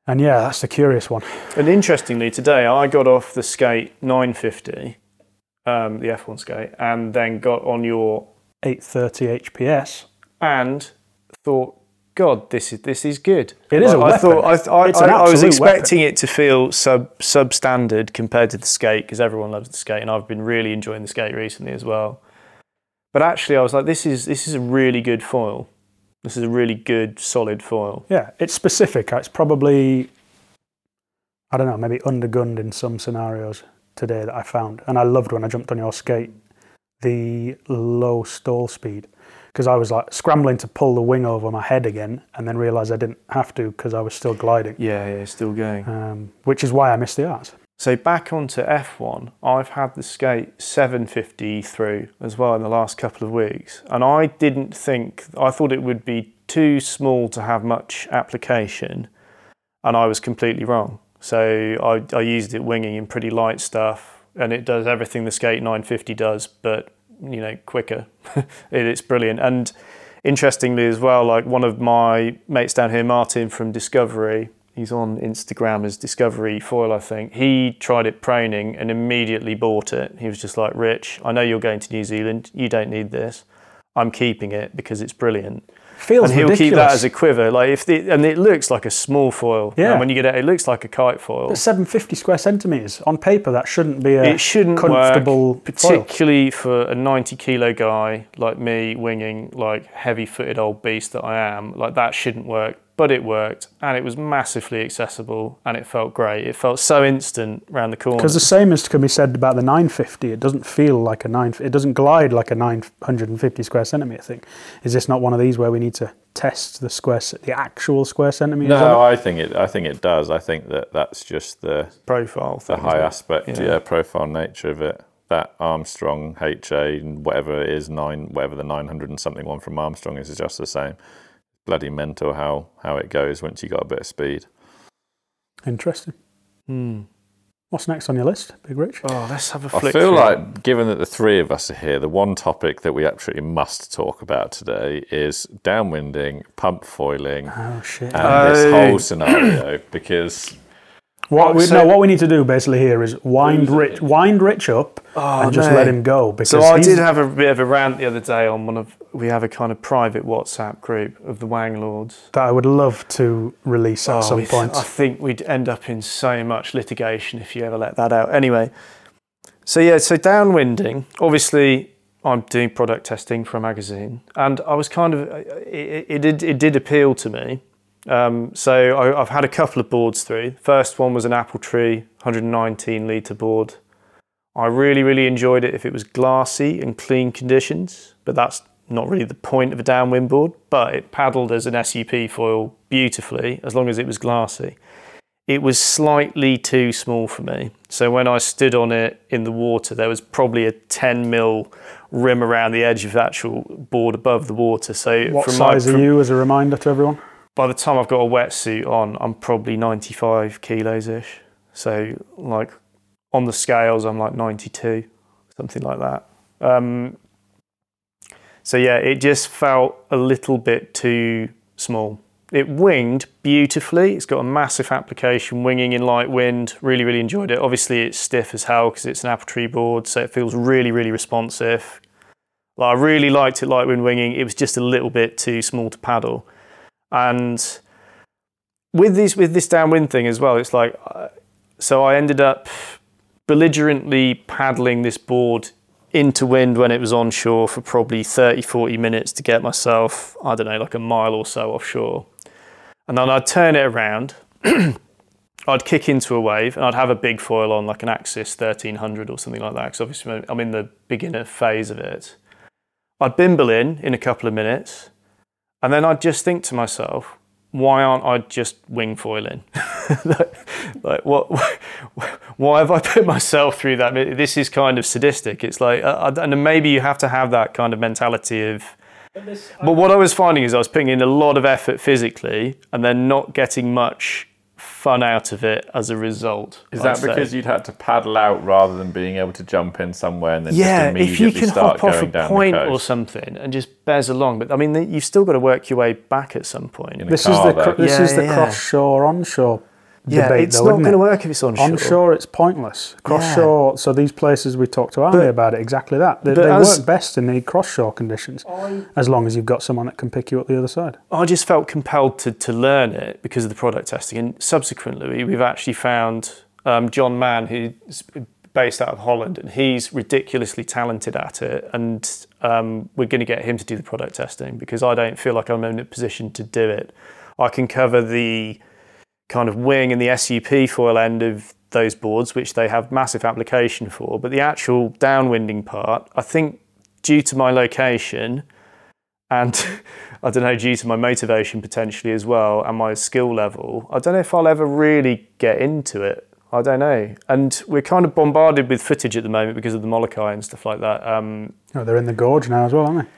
And yeah, that's the curious one. And interestingly, today I got off the Skate nine fifty, um, the F one Skate, and then got on your eight thirty H P S and thought, God, this is this is good. It is. Well, a I thought I, I, I, I was expecting weapon. it to feel sub substandard compared to the Skate, because everyone loves the Skate, and I've been really enjoying the Skate recently as well. But actually, I was like, this is this is a really good foil. This is a really good, solid foil. Yeah, it's specific. It's probably, I don't know, maybe undergunned in some scenarios today that I found. And I loved when I jumped on your Skate, the low stall speed. Because I was like scrambling to pull the wing over my head again and then realised I didn't have to because I was still gliding. Yeah, yeah, still going. Um, which is why I missed the arts. So back onto F one, I've had the Skate seven fifty through as well in the last couple of weeks. And I didn't think, I thought it would be too small to have much application. And I was completely wrong. So I, I used it winging in pretty light stuff. And it does everything the Skate nine fifty does, but, you know, quicker. It's brilliant. And interestingly as well, like one of my mates down here, Martin from Discovery, he's on Instagram as Discovery Foil, I think. He tried it praining and immediately bought it. He was just like, Rich, I know you're going to New Zealand. You don't need this. I'm keeping it because it's brilliant. Feels and he'll ridiculous. Keep that as a quiver. Like if the, and it looks like a small foil. Yeah. And when you get it, it looks like a kite foil. But seven fifty square centimetres. On paper, that shouldn't be a it shouldn't comfortable work, particularly foil. For a ninety kilo guy like me, winging like heavy-footed old beast that I am. Like that shouldn't work. But it worked, and it was massively accessible, and it felt great. It felt so instant round the corner. Because the same as can be said about the nine fifty, it doesn't feel like a nine. It doesn't glide like a nine hundred fifty square centimetre thing. Is this not one of these where we need to test the square, the actual square centimetres? No, I think it. I think it does. I think that that's just the profile, thing, the high aspect, yeah. yeah, profile nature of it. That Armstrong H A and whatever it is nine, whatever the nine hundred and something one from Armstrong is, is just the same. Bloody mental how how it goes once you got a bit of speed. Interesting. Hmm. What's next on your list, Big Rich? Oh, let's have a flick. I feel through. Like, given that the three of us are here, the one topic that we absolutely must talk about today is downwinding, pump foiling, oh, shit. and oh. this whole scenario. Because what we so, no, what we need to do basically here is wind Rich, wind Rich up, oh, and just no. let him go. Because so I did have a bit of a rant the other day on one of. We have a kind of private WhatsApp group of the Wang Lords that I would love to release at oh, some point. I think we'd end up in so much litigation if you ever let that out. Anyway, so yeah, so downwinding. Obviously, I'm doing product testing for a magazine, and I was kind of it. It did it did appeal to me. Um, so I, I've had a couple of boards through. First one was an Appletree one nineteen litre board. I really, really enjoyed it if it was glassy and clean conditions, but that's not really the point of a downwind board. But it paddled as an S U P foil beautifully as long as it was glassy. It was slightly too small for me. So when I stood on it in the water, there was probably a ten mil rim around the edge of the actual board above the water. So what from size my, from, are you as a reminder to everyone? By the time I've got a wetsuit on, I'm probably ninety-five kilos-ish. So, like, on the scales, I'm like ninety-two, something like that. Um, so, yeah, it just felt a little bit too small. It winged beautifully. It's got a massive application, winging in light wind. Really, really enjoyed it. Obviously, it's stiff as hell because it's an Appletree board, so it feels really, really responsive. Like, I really liked it light wind winging. It was just a little bit too small to paddle. And with this, with this downwind thing as well, it's like, so I ended up belligerently paddling this board into wind when it was onshore for probably thirty, forty minutes to get myself, I don't know, like a mile or so offshore. And then I'd turn it around, I'd kick into a wave, and I'd have a big foil on, like an Axis thirteen hundred or something like that, because obviously I'm in the beginner phase of it. I'd bimble in in a couple of minutes. And then I'd just think to myself, why aren't I just wing foiling? like, like, what? Why have I put myself through that? This is kind of sadistic. It's like, uh, and maybe you have to have that kind of mentality of. But, this, but what I was finding is I was putting in a lot of effort physically, and then not getting much fun out of it as a result. Is that I'd because say. You'd had to paddle out rather than being able to jump in somewhere and then yeah, just immediately if you can start hop off going a down point the coast. Or something and just bears along? But I mean, the, you've still got to work your way back at some point. This is the though. this yeah, is the yeah. cross shore onshore. Yeah, debate, it's though, not going to work if it's onshore. Onshore, it's pointless. Cross-shore, yeah. So these places we talked to Arnie about it, exactly that. They, they as, work best in the cross-shore conditions, I, as long as you've got someone that can pick you up the other side. I just felt compelled to, to learn it because of the product testing. And subsequently, we've actually found um, John Mann, who's based out of Holland, and he's ridiculously talented at it. And um, we're going to get him to do the product testing because I don't feel like I'm in a position to do it. I can cover the kind of wing and the S U P foil end of those boards, which they have massive application for. But the actual downwinding part, I think due to my location and I don't know, due to my motivation potentially as well and my skill level, I don't know if I'll ever really get into it. I don't know. And we're kind of bombarded with footage at the moment because of the Molokai and stuff like that. Um, oh, they're in the gorge now as well, aren't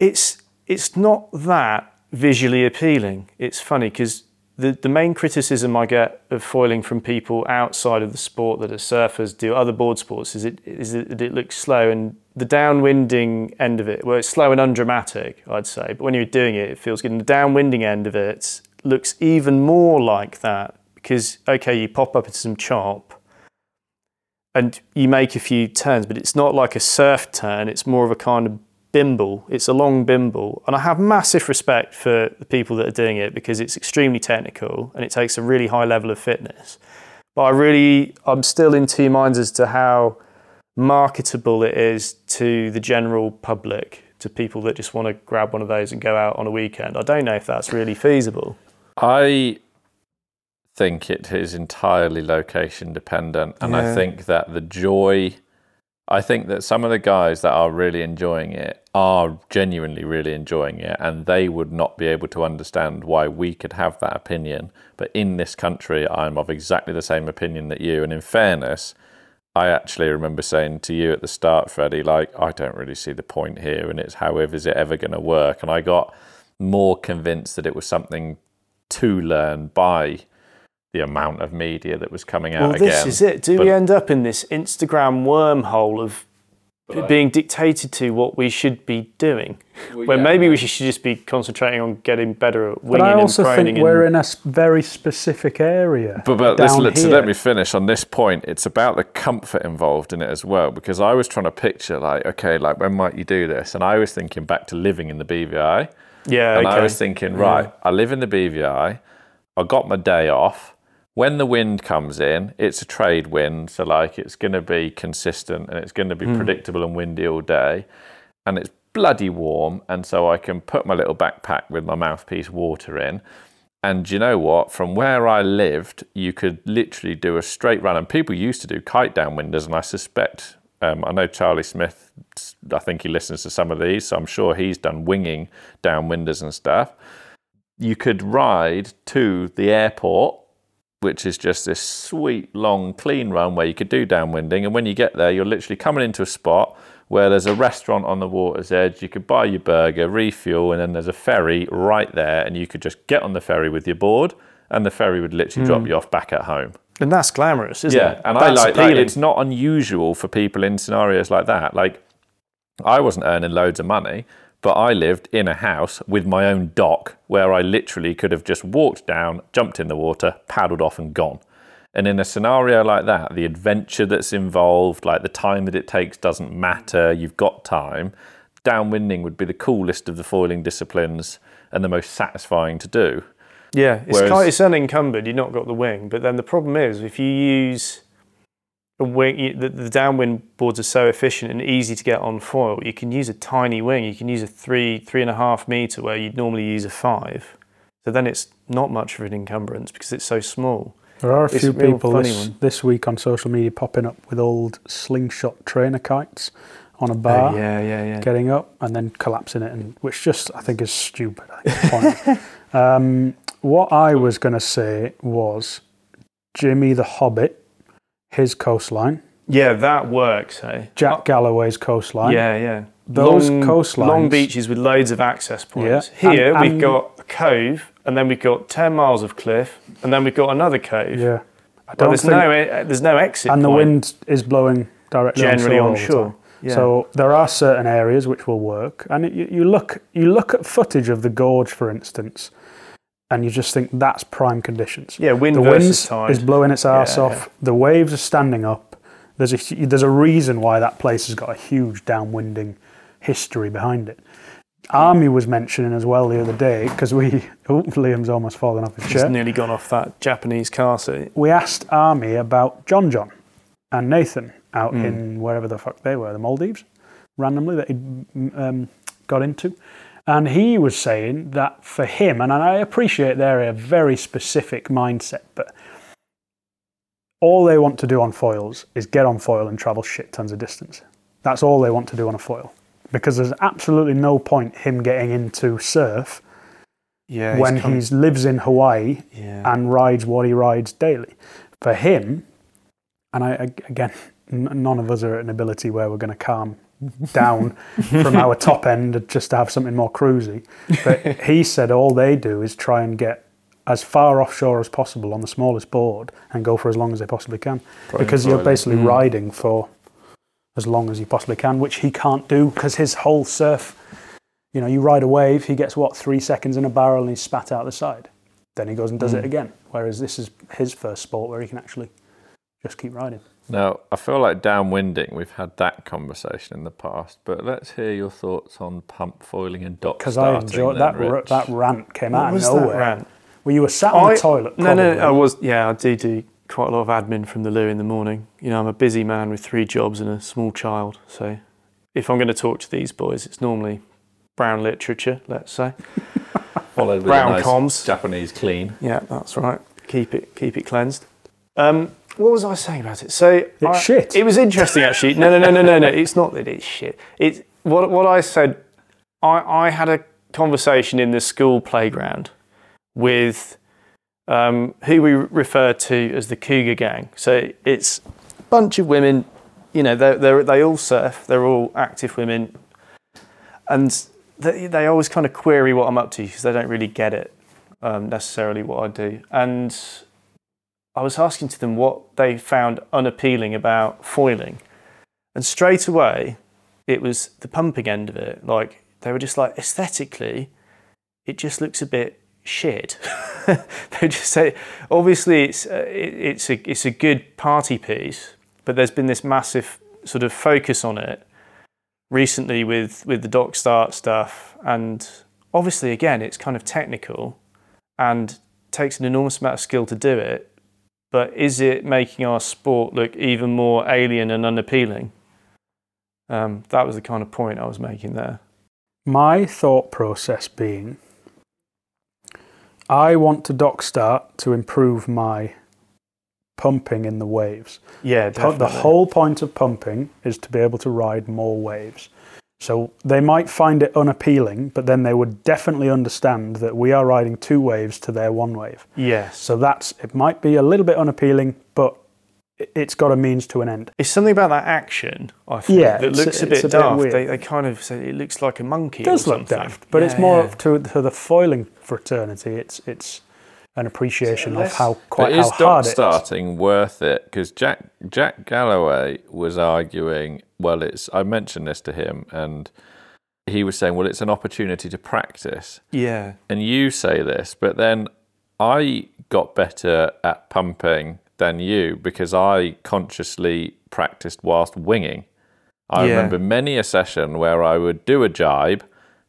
they? It's, it's not that visually appealing. It's funny because The, the main criticism I get of foiling from people outside of the sport that are surfers do other board sports is it is that it looks slow, and the downwinding end of it, well, it's slow and undramatic, I'd say, but when you're doing it, it feels good. And the downwinding end of it looks even more like that because, okay, you pop up into some chop and you make a few turns, but it's not like a surf turn, it's more of a kind of bimble. It's a long bimble, and I have massive respect for the people that are doing it because it's extremely technical and it takes a really high level of fitness. But I really, I'm still in two minds as to how marketable it is to the general public, to people that just want to grab one of those and go out on a weekend. I don't know if that's really feasible. I think it is entirely location dependent, and yeah. I think that the joy I think that some of the guys that are really enjoying it are genuinely really enjoying it, and they would not be able to understand why we could have that opinion. But in this country, I'm of exactly the same opinion that you. And in fairness, I actually remember saying to you at the start, Freddie, like, I don't really see the point here, and it's how is it ever going to work? And I got more convinced that it was something to learn by the amount of media that was coming out. Well, this again. Is it. Do but, we end up in this Instagram wormhole of but, being dictated to what we should be doing? Well, where yeah, maybe we should just be concentrating on getting better at winging and proning. But I also think we're in a very specific area. But, but down this, here. Let me finish on this point. It's about the comfort involved in it as well, because I was trying to picture, like, okay, like, when might you do this? And I was thinking back to living in the B V I. Yeah, And okay. I was thinking, right, yeah. I live in the B V I. I got my day off. When the wind comes in, it's a trade wind, so like it's going to be consistent and it's going to be mm. predictable and windy all day, and it's bloody warm, and so I can put my little backpack with my mouthpiece water in, and you know what? From where I lived, you could literally do a straight run, and people used to do kite downwinders, and I suspect, um, I know Charlie Smith, I think he listens to some of these, so I'm sure he's done winging downwinders and stuff. You could ride to the airport, which is just this sweet, long, clean run where you could do downwinding. And when you get there, you're literally coming into a spot where there's a restaurant on the water's edge. You could buy your burger, refuel, and then there's a ferry right there. And you could just get on the ferry with your board, and the ferry would literally mm. drop you off back at home. And that's glamorous, isn't yeah, it? Yeah, and that's I like that. It's not unusual for people in scenarios like that. Like, I wasn't earning loads of money, but I lived in a house with my own dock where I literally could have just walked down, jumped in the water, paddled off and gone. And in a scenario like that, the adventure that's involved, like the time that it takes doesn't matter, you've got time. Downwinding would be the coolest of the foiling disciplines and the most satisfying to do. Yeah, it's, Whereas, quite, it's unencumbered, you've not got the wing. But then the problem is if you use a wing, the, the downwind boards are so efficient and easy to get on foil. You can use a tiny wing. You can use a three, three and a half metre where you'd normally use a five. So then it's not much of an encumbrance because it's so small. There are a it's few a people this, this week on social media popping up with old slingshot trainer kites on a bar, oh, yeah, yeah, yeah. getting up and then collapsing it, and which just I think is stupid. Point. um, what I was going to say was Jimmy the Hobbit, his coastline. Yeah, that works, hey? Jack Galloway's coastline. Yeah, yeah. Those long, coastlines. Long beaches with loads of access points. Yeah. Here and, and we've got a cove and then we got ten miles of cliff, and then we got another cave. Yeah. I don't well, there's, think, no, there's no exit And point. The wind is blowing directly generally onshore. onshore. Yeah. So there are certain areas which will work. And it, you, you look you look at footage of the gorge, for instance, and you just think that's prime conditions. Yeah, wind the versus tide. The wind is blowing its arse yeah, off. Yeah. The waves are standing up. There's a, there's a reason why that place has got a huge downwinding history behind it. Army was mentioning as well the other day, because we... Oh, Liam's almost fallen off his chair. He's nearly gone off that Japanese car seat. We asked Army about John John and Nathan out mm. in wherever the fuck they were, the Maldives, randomly, that he'd um, got into. And he was saying that for him, and I appreciate they're a very specific mindset, but all they want to do on foils is get on foil and travel shit tons of distance. That's all they want to do on a foil. Because there's absolutely no point him getting into surf yeah, when he lives in Hawaii yeah. and rides what he rides daily. For him, and I, again, none of us are at an ability where we're going to calm down from our top end just to have something more cruisy. But he said all they do is try and get as far offshore as possible on the smallest board and go for as long as they possibly can. Probably because probably. You're basically mm. riding for... as long as you possibly can, which he can't do because his whole surf, you know, you ride a wave, he gets, what, three seconds in a barrel and he's spat out the side. Then he goes and does mm. it again, whereas this is his first sport where he can actually just keep riding. Now, I feel like downwinding, we've had that conversation in the past, but let's hear your thoughts on pump foiling and dock starting. Because I enjoyed that, r- that rant came what out was of nowhere. That rant? Well, you were sat on I, the toilet. No, probably. no, I was, yeah, I do do. quite a lot of admin from the loo in the morning. You know, I'm a busy man with three jobs and a small child, so if I'm going to talk to these boys, it's normally brown literature, let's say. Followed with brown a nice comms. Japanese clean. Yeah, that's right. Keep it keep it cleansed. Um, what was I saying about it? So It's I, shit. It was interesting, actually. No, no, no, no, no, no. It's not that it's shit. It's, what, what I said, I, I had a conversation in the school playground with... Um, who we refer to as the Cougar Gang. So it's a bunch of women, you know, they they all surf, they're all active women, and they, they always kind of query what I'm up to because they don't really get it, um, necessarily what I do. And I was asking to them what they found unappealing about foiling. And straight away, it was the pumping end of it. Like, they were just like, aesthetically, it just looks a bit shit. They just say, obviously it's uh, it, it's a it's a good party piece, but there's been this massive sort of focus on it recently with with the dock start stuff, and obviously again it's kind of technical and takes an enormous amount of skill to do it, but is it making our sport look even more alien and unappealing? Um, that was the kind of point I was making there. My thought process being, I want to dock start to improve my pumping in the waves. Yeah, definitely. The whole point of pumping is to be able to ride more waves. So they might find it unappealing, but then they would definitely understand that we are riding two waves to their one wave. Yes. So that's, it might be a little bit unappealing, but it's got a means to an end. It's something about that action, I think, yeah, that looks a, a bit a daft. Bit they, they kind of say it looks like a monkey. It does or look something. daft, but yeah, it's more yeah. to, to the foiling fraternity. It's it's an appreciation so of how quite how hard it is. Is dock starting worth it? Because Jack Jack Galloway was arguing. Well, it's I mentioned this to him, and he was saying, well, it's an opportunity to practice. Yeah. And you say this, but then I got better at pumping than you because I consciously practiced whilst winging. I yeah. remember many a session where I would do a jibe,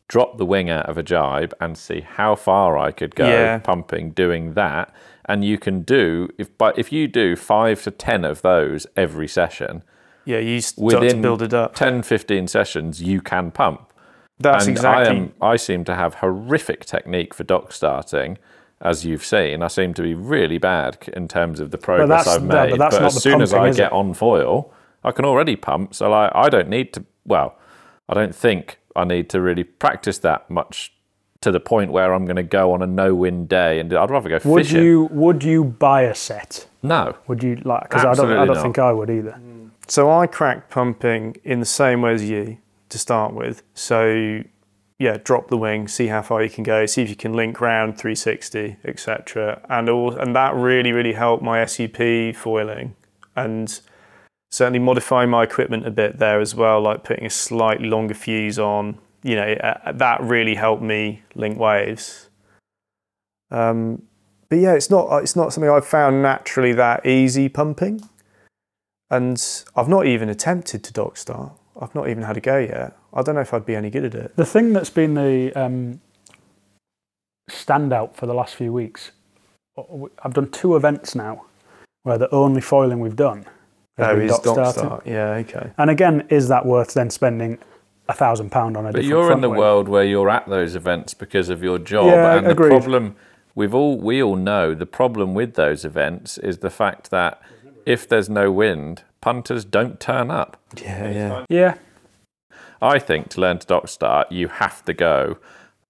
drop the wing out of a jibe and see how far I could go yeah. pumping doing that. And you can do if but if you do five to ten of those every session, yeah, you start to build it up. ten, fifteen sessions you can pump. That's and exactly. I am I seem to have horrific technique for dock starting. As you've seen, I seem to be really bad in terms of the progress I've made. But, that's but not as soon pumping, as I get it? on foil, I can already pump. So like, I don't need to, well, I don't think I need to really practice that much to the point where I'm going to go on a no-win day. And I'd rather go would fishing. You, would you buy a set? No. Would you like? Because I don't, I don't think I would either. So I cracked pumping in the same way as you to start with. So yeah, drop the wing, see how far you can go, see if you can link round three sixty, et cetera. And all, and that really, really helped my S U P foiling, and certainly modifying my equipment a bit there as well, like putting a slightly longer fuse on. You know, uh, that really helped me link waves. Um, but yeah, it's not it's not something I've found naturally that easy, pumping. And I've not even attempted to dock start. I've not even had a go yet. I don't know if I'd be any good at it. The thing that's been the um, standout for the last few weeks, I've done two events now where the only foiling we've done has been dock start. Yeah, okay. And again, is that worth then spending a thousand pound on a different? But you're in the world where you're at those events because of your job, yeah, and agreed. The problem we've all we all know the problem with those events is the fact that if there's no wind, punters don't turn up. Yeah, yeah, yeah. I think to learn to dock start, you have to go,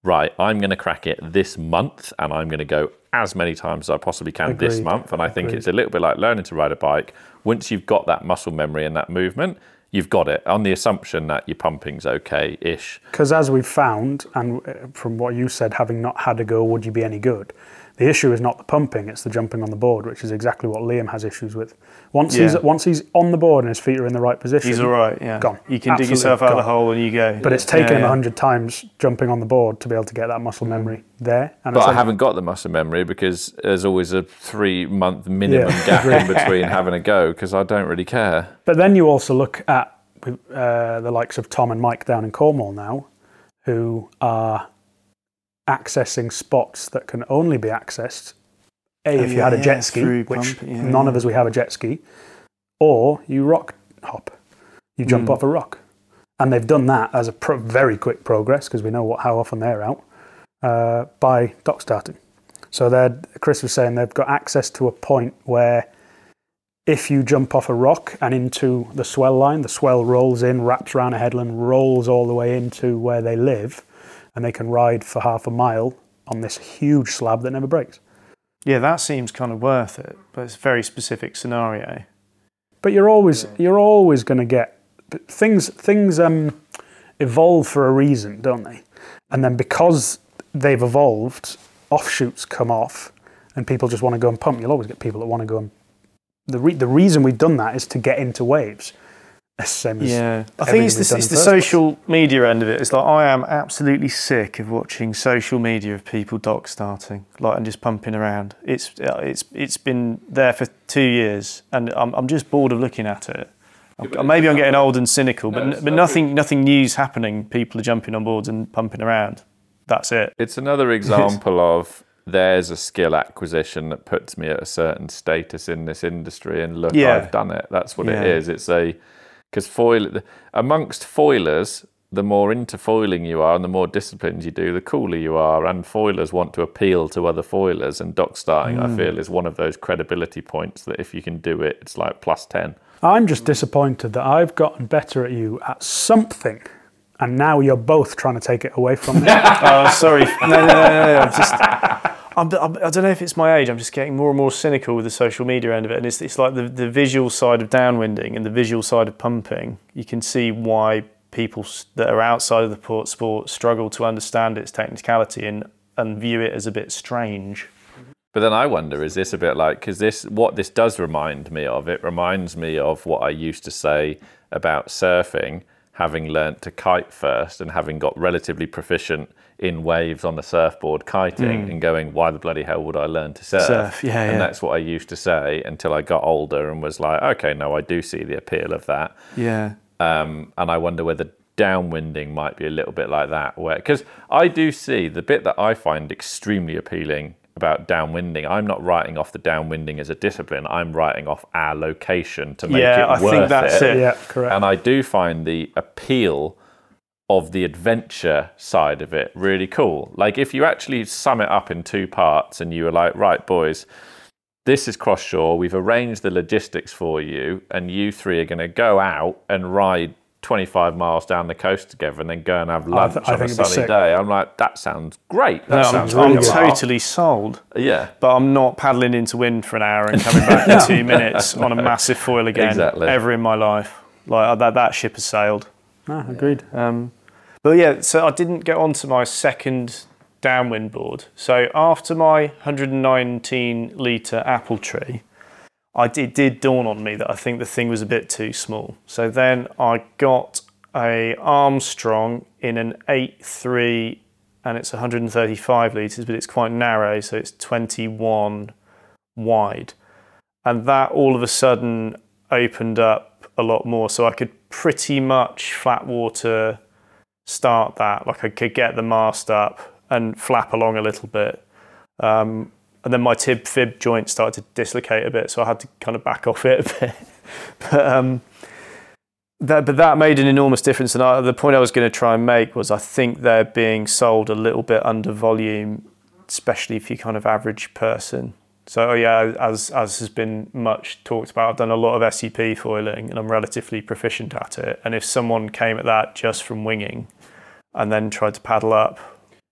right, I'm going to crack it this month, and I'm going to go as many times as I possibly can. Agreed. This month. And I think Agreed. It's a little bit like learning to ride a bike. Once you've got that muscle memory and that movement, you've got it, on the assumption that your pumping's okay-ish. Because as we've found, and from what you said, having not had a go, would you be any good? The issue is not the pumping, it's the jumping on the board, which is exactly what Liam has issues with. Once yeah. he's once he's on the board and his feet are in the right position, he's all right, yeah. Gone. You can Absolutely dig yourself out of the hole and you go. But it's taken yeah, yeah. him a hundred times jumping on the board to be able to get that muscle memory mm-hmm. there. And but I haven't got the muscle memory because there's always a three-month minimum yeah. gap in between having a go, because I don't really care. But then you also look at uh, the likes of Tom and Mike down in Cornwall now, who are accessing spots that can only be accessed a if oh, you yeah, had a jet yeah, ski, which pump, yeah, none yeah. of us we have a jet ski, or you rock hop, you jump mm. off a rock, and they've done that as a pro- very quick progress, because we know what how often they're out uh, by dock starting. So they're Chris was saying they've got access to a point where if you jump off a rock and into the swell line, the swell rolls in, wraps around a headland, rolls all the way into where they live. And they can ride for half a mile on this huge slab that never breaks. Yeah, that seems kind of worth it, but it's a very specific scenario. But you're always yeah. you're always going to get things. Things um, evolve for a reason, don't they? And then because they've evolved, offshoots come off, and people just want to go and pump. You'll always get people that want to go and the re- the reason we've done that is to get into waves. Same as yeah, I think it's, this, it's the social media end of it. It's like I am absolutely sick of watching social media of people dock starting, like and just pumping around. It's it's it's been there for two years, and I'm I'm just bored of looking at it. Yeah, Maybe I'm getting old and cynical, no, but but nothing good. nothing new's happening. People are jumping on boards and pumping around. That's it. It's another example of. There's a skill acquisition that puts me at a certain status in this industry, and look, yeah. I've done it. That's what yeah. it is. It's a Because foil, amongst foilers, the more into foiling you are and the more disciplines you do, the cooler you are. And foilers want to appeal to other foilers. And dock starting, mm. I feel, is one of those credibility points that if you can do it, it's like plus ten. I'm just disappointed that I've gotten better at you at something. And now you're both trying to take it away from me. Oh, sorry. No, no, no, no. I'm just, I'm, I'm, I don't know if it's my age. I'm just getting more and more cynical with the social media end of it. And it's it's like the, the visual side of downwinding and the visual side of pumping. You can see why people that are outside of the port sport struggle to understand its technicality and, and view it as a bit strange. But then I wonder, is this a bit like, because this, what this does remind me of, it reminds me of what I used to say about surfing, having learnt to kite first and having got relatively proficient in waves on the surfboard kiting mm. and going, why the bloody hell would I learn to surf? surf yeah, and yeah. That's what I used to say until I got older and was like, okay, no, I do see the appeal of that. Yeah. Um, and I wonder whether downwinding might be a little bit like that. where Because I do see the bit that I find extremely appealing about downwinding. I'm not writing off the downwinding as a discipline. I'm writing off our location to make yeah, it I worth it. Yeah, I think that's it. it. Yeah, correct. And I do find the appeal of the adventure side of it really cool. Like if you actually sum it up in two parts and you were like, right, boys, this is cross shore. We've arranged the logistics for you and you three are going to go out and ride twenty-five miles down the coast together and then go and have lunch th- on a sunny day. I'm like, that sounds great. That no, sounds I'm, really I'm totally sold. Yeah. But I'm not paddling into wind for an hour and coming back no. in two minutes no. on a massive foil again exactly. ever in my life. Like that, that ship has sailed. No, agreed. Um, But yeah, so I didn't get onto my second downwind board. So after my one hundred nineteen litre Appletree, I did, it did dawn on me that I think the thing was a bit too small. So then I got a Armstrong in an eight three, and it's one hundred thirty-five litres, but it's quite narrow, so it's twenty-one wide. And that all of a sudden opened up a lot more. So I could pretty much flat water start that. Like I could get the mast up and flap along a little bit. Um, and then my tib fib joint started to dislocate a bit, so I had to kind of back off it a bit. but, um, that, but that made an enormous difference. And I, the point I was going to try and make was I think they're being sold a little bit under volume, especially if you're kind of average person. So yeah, as as has been much talked about, I've done a lot of S E P foiling and I'm relatively proficient at it. And if someone came at that just from winging and then tried to paddle up,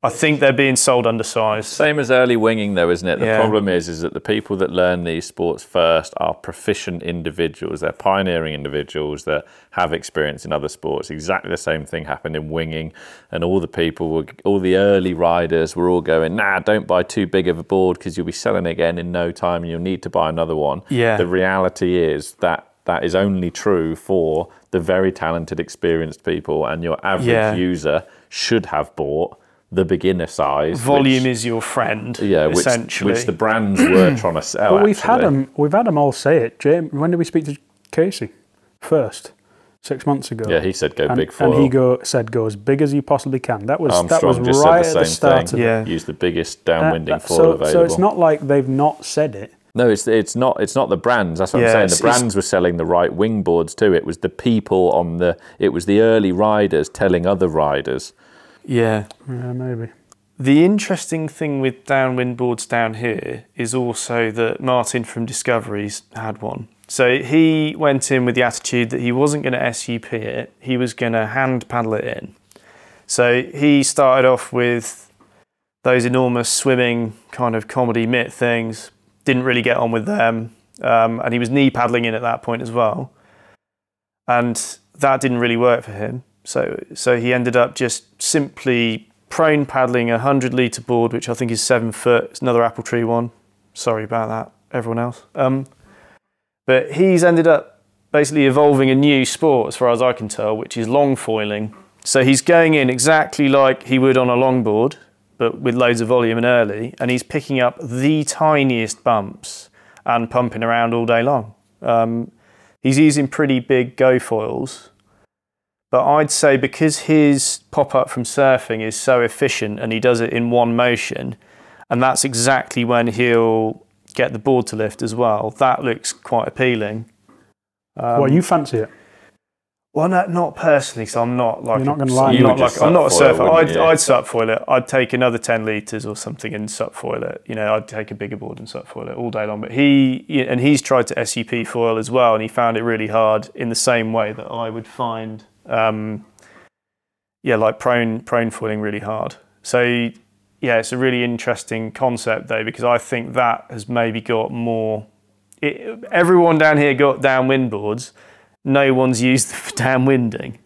I think they're being sold undersized. Same as early winging though, isn't it? The yeah. problem is is that the people that learn these sports first are proficient individuals. They're pioneering individuals that have experience in other sports. Exactly the same thing happened in winging, and all the people, were, all the early riders were all going, nah, don't buy too big of a board because you'll be selling again in no time and you'll need to buy another one. Yeah. The reality is that that is only true for the very talented, experienced people, and your average yeah. user should have bought the beginner size. Volume which, is your friend, yeah, which, essentially. Which the brands were trying to sell. Well, we've actually. had them. We've had them all say it. James, when did we speak to Casey first? Six months ago. Yeah, he said go and, big foil. And he go, said go as big as you possibly can. That was Armstrong that was just right said the at the start. Yeah. Use the biggest downwinding uh, that, foil so, available. So it's not like they've not said it. No, it's it's not it's not the brands. That's what yeah, I'm saying. The brands were selling the right wing boards too. It was the people on the. It was the early riders telling other riders. Yeah. Yeah, maybe. The interesting thing with downwind boards down here is also that Martin from Discoveries had one. So he went in with the attitude that he wasn't going to S U P it, he was going to hand paddle it in. So he started off with those enormous swimming kind of comedy mitt things, didn't really get on with them, um, and he was knee paddling in at that point as well. And that didn't really work for him. So so he ended up just simply prone paddling a one hundred litre board, which I think is seven foot. It's another Appletree one. Sorry about that, everyone else. Um, but he's ended up basically evolving a new sport, as far as I can tell, which is long foiling. So he's going in exactly like he would on a longboard, but with loads of volume and early, and he's picking up the tiniest bumps and pumping around all day long. Um, he's using pretty big go foils. But I'd say because his pop-up from surfing is so efficient and he does it in one motion, and that's exactly when he'll get the board to lift as well, that looks quite appealing. Um, well, you fancy it? Well, no, not personally, because I'm not like... You're not going to lie. I'm not, like, I'm not a surfer. Foil, I'd, I'd subfoil it. I'd take another ten litres or something and subfoil it. You know, I'd take a bigger board and subfoil it all day long. But he... And he's tried to S U P foil as well, and he found it really hard in the same way that I would find... Um, yeah, like prone prone foiling really hard. So yeah, it's a really interesting concept though, because I think that has maybe got more. It, everyone down here got downwind boards. No one's used them for downwinding,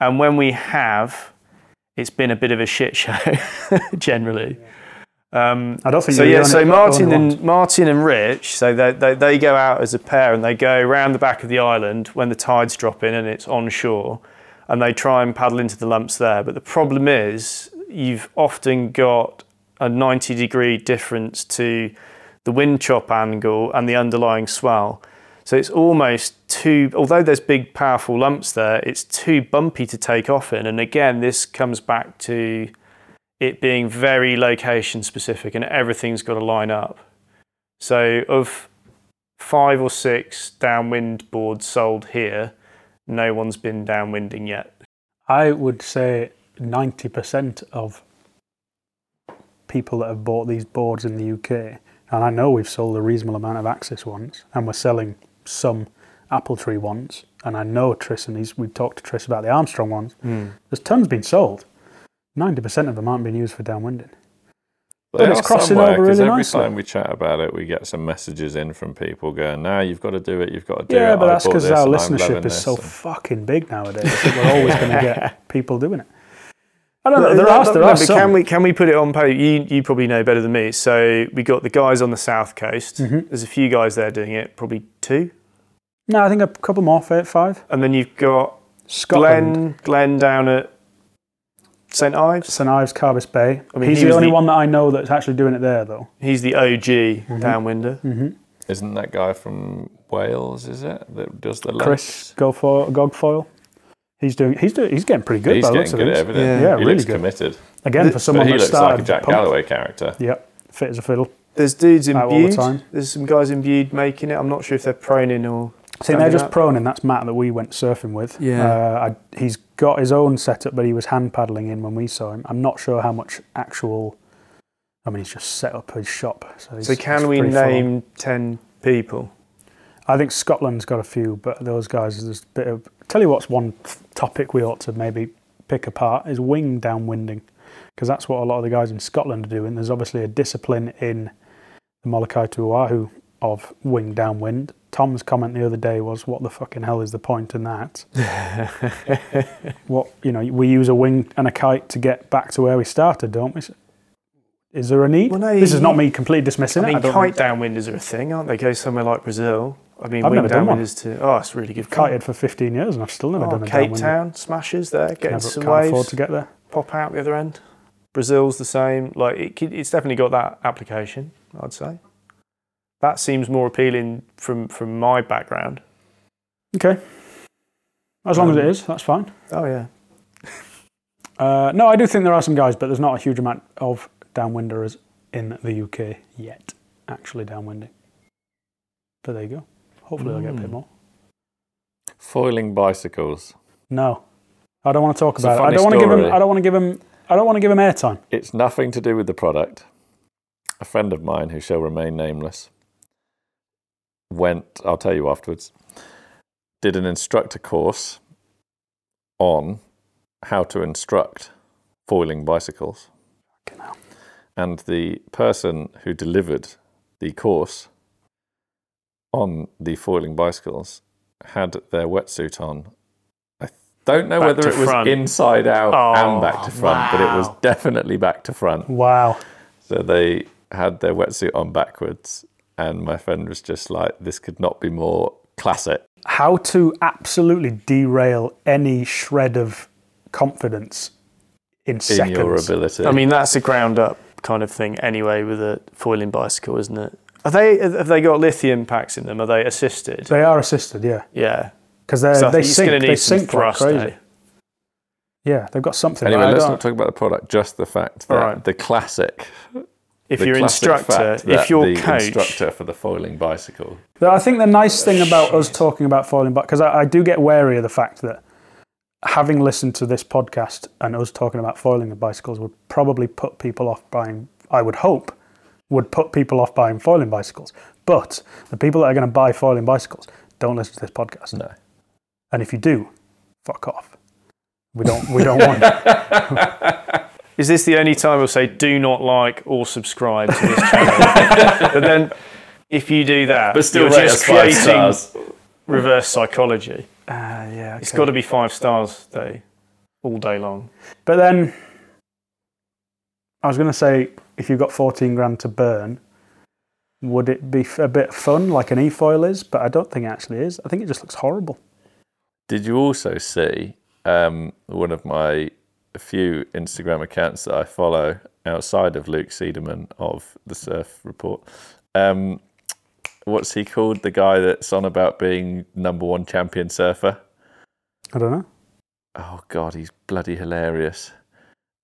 and when we have, it's been a bit of a shit show generally. Um, I don't think so. Yeah, so Martin and Martin and Rich, so they, they they go out as a pair and they go around the back of the island when the tides drop in and it's onshore, and they try and paddle into the lumps there. But the problem is you've often got a ninety degree difference to the wind chop angle and the underlying swell. So it's almost too, although there's big powerful lumps there, it's too bumpy to take off in. And again, this comes back to it being very location specific and everything's got to line up. So of five or six downwind boards sold here, no one's been downwinding yet. I would say ninety percent of people that have bought these boards in the U K, and I know we've sold a reasonable amount of Axis ones, and we're selling some Appletree ones, and I know Tris and he's, we've talked to Tris about the Armstrong ones, mm. there's tons been sold. ninety percent of them aren't being used for downwinding. They but it's crossing somewhere, over really every nicely. Every time we chat about it, we get some messages in from people going, no, nah, you've got to do it, you've got to do yeah, it. Yeah, but I that's because our listenership is so and... fucking big nowadays that we're always going to get people doing it. I don't know. There are, there are some. Can we can we put it on post? You you probably know better than me. So we got the guys on the south coast. Mm-hmm. There's a few guys there doing it. Probably two. No, I think a couple more. Five. And then you've got Scotland. Glenn Glenn down at Saint Ives. Saint Ives, Carbis Bay. I mean, he's he the only the, one that I know that's actually doing it there, though. He's the O G mm-hmm. downwinder. Mm-hmm. Isn't that guy from Wales? Is it that does the Chris Gogfoyle? He's doing. He's doing. He's getting pretty good. He's by getting good at everything. Yeah, yeah he really looks good. Committed. Again, the, for someone that started, he looks like a Jack pumped. Galloway character. Yep, fit as a fiddle. There's dudes imbued. The There's some guys imbued making it. I'm not sure if they're proning or. I think they're just out. Proning. That's Matt that we went surfing with. Yeah. Uh, I, he's got his own setup, but he was hand paddling in when we saw him. I'm not sure how much actual. I mean, he's just set up his shop. So, he's, so can we name full. ten people? I think Scotland's got a few, but those guys, there's a bit of... Tell you what's one topic we ought to maybe pick apart is wing downwinding, because that's what a lot of the guys in Scotland are doing. There's obviously a discipline in the Molokai to Oahu of wing downwind. Tom's comment the other day was, what the fucking hell is the point in that? What, you know, we use a wing and a kite to get back to where we started, don't we? Is there a need? Well, no, this is not me completely dismissing I mean, it. I mean, kite downwinders are a thing, aren't they? Go somewhere like Brazil. I mean, I've wing downwinders to... Oh, it's really good. I've kited for fifteen years and I've still never oh, done a Cape downwinder. Cape Town, smashes there, getting never, some can't waves. Can't afford to get there. Pop out the other end. Brazil's the same. Like, it, it's definitely got that application, I'd say. That seems more appealing from, from my background. Okay. As long um, as it is, that's fine. Oh, yeah. uh, no, I do think there are some guys, but there's not a huge amount of... downwinders in the U K yet, actually downwinding. But there you go. Hopefully mm. they'll get a bit more. Foiling bicycles. No, I don't want to talk it's about it. I don't want to give him. I don't want to give him. I don't want to give him airtime. It's nothing to do with the product. A friend of mine who shall remain nameless went. I'll tell you afterwards. Did an instructor course on how to instruct foiling bicycles. Fucking hell. And the person who delivered the course on the foiling bicycles had their wetsuit on. I don't know back whether it front. was inside out oh, and back to front, wow. but it was definitely back to front. Wow. So they had their wetsuit on backwards, and my friend was just like, this could not be more classic. How to absolutely derail any shred of confidence in, in seconds. Your ability. I mean, that's a ground up kind of thing anyway with a foiling bicycle, isn't it? Are they have they got lithium packs in them? Are they assisted? They are assisted, yeah. Yeah, because they they sink. They sink like crazy. Eh? Yeah, they've got something. Anyway, let's not talk about the product. Just the fact that right. the classic. If your instructor, if your coach, instructor for the foiling bicycle. I think the nice thing about us talking about foiling, because I, I do get wary of the fact that. Having listened to this podcast and us talking about foiling the bicycles would probably put people off buying, I would hope, would put people off buying foiling bicycles. But the people that are going to buy foiling bicycles don't listen to this podcast. No. And if you do, fuck off. We don't, we don't want it. Is this the only time we'll say do not like or subscribe to this channel? But then if you do that, but still you're just creating reverse psychology. Uh, yeah, okay. It's got to be five stars though, all day long. But then, I was going to say, if you've got fourteen grand to burn, would it be a bit fun like an e-foil is? But I don't think it actually is. I think it just looks horrible. Did you also see um, one of my few Instagram accounts that I follow outside of Luke Sederman of the Surf Report? Um, What's he called? The guy that's on about being number one champion surfer? I don't know. Oh, God, he's bloody hilarious.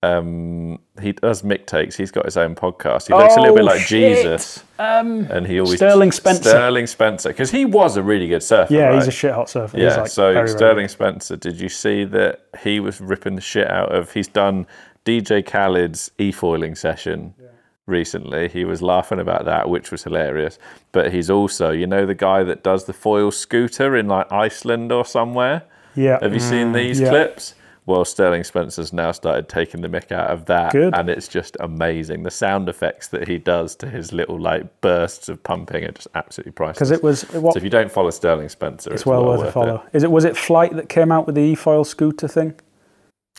Um, he does mic takes. He's got his own podcast. He looks oh, a little bit like shit. Jesus. Um, and he always Sterling Spencer. Sterling Spencer. Because he was a really good surfer. Yeah, right? He's a shit hot surfer. Yeah, like so Sterling rare. Spencer, did you see that he was ripping the shit out of... He's done D J Khaled's e-foiling session. Yeah. Recently, he was laughing about that, which was hilarious. But he's also, you know, the guy that does the foil scooter in like Iceland or somewhere. Yeah. Have you mm, seen these yeah. clips? Well, Sterling Spencer's now started taking the mick out of that, Good. and it's just amazing. The sound effects that he does to his little like bursts of pumping are just absolutely priceless. Because it was what, so if you don't follow Sterling Spencer, it's, it's well, well worth a follow. It. Is it was it Flight that came out with the e-foil scooter thing?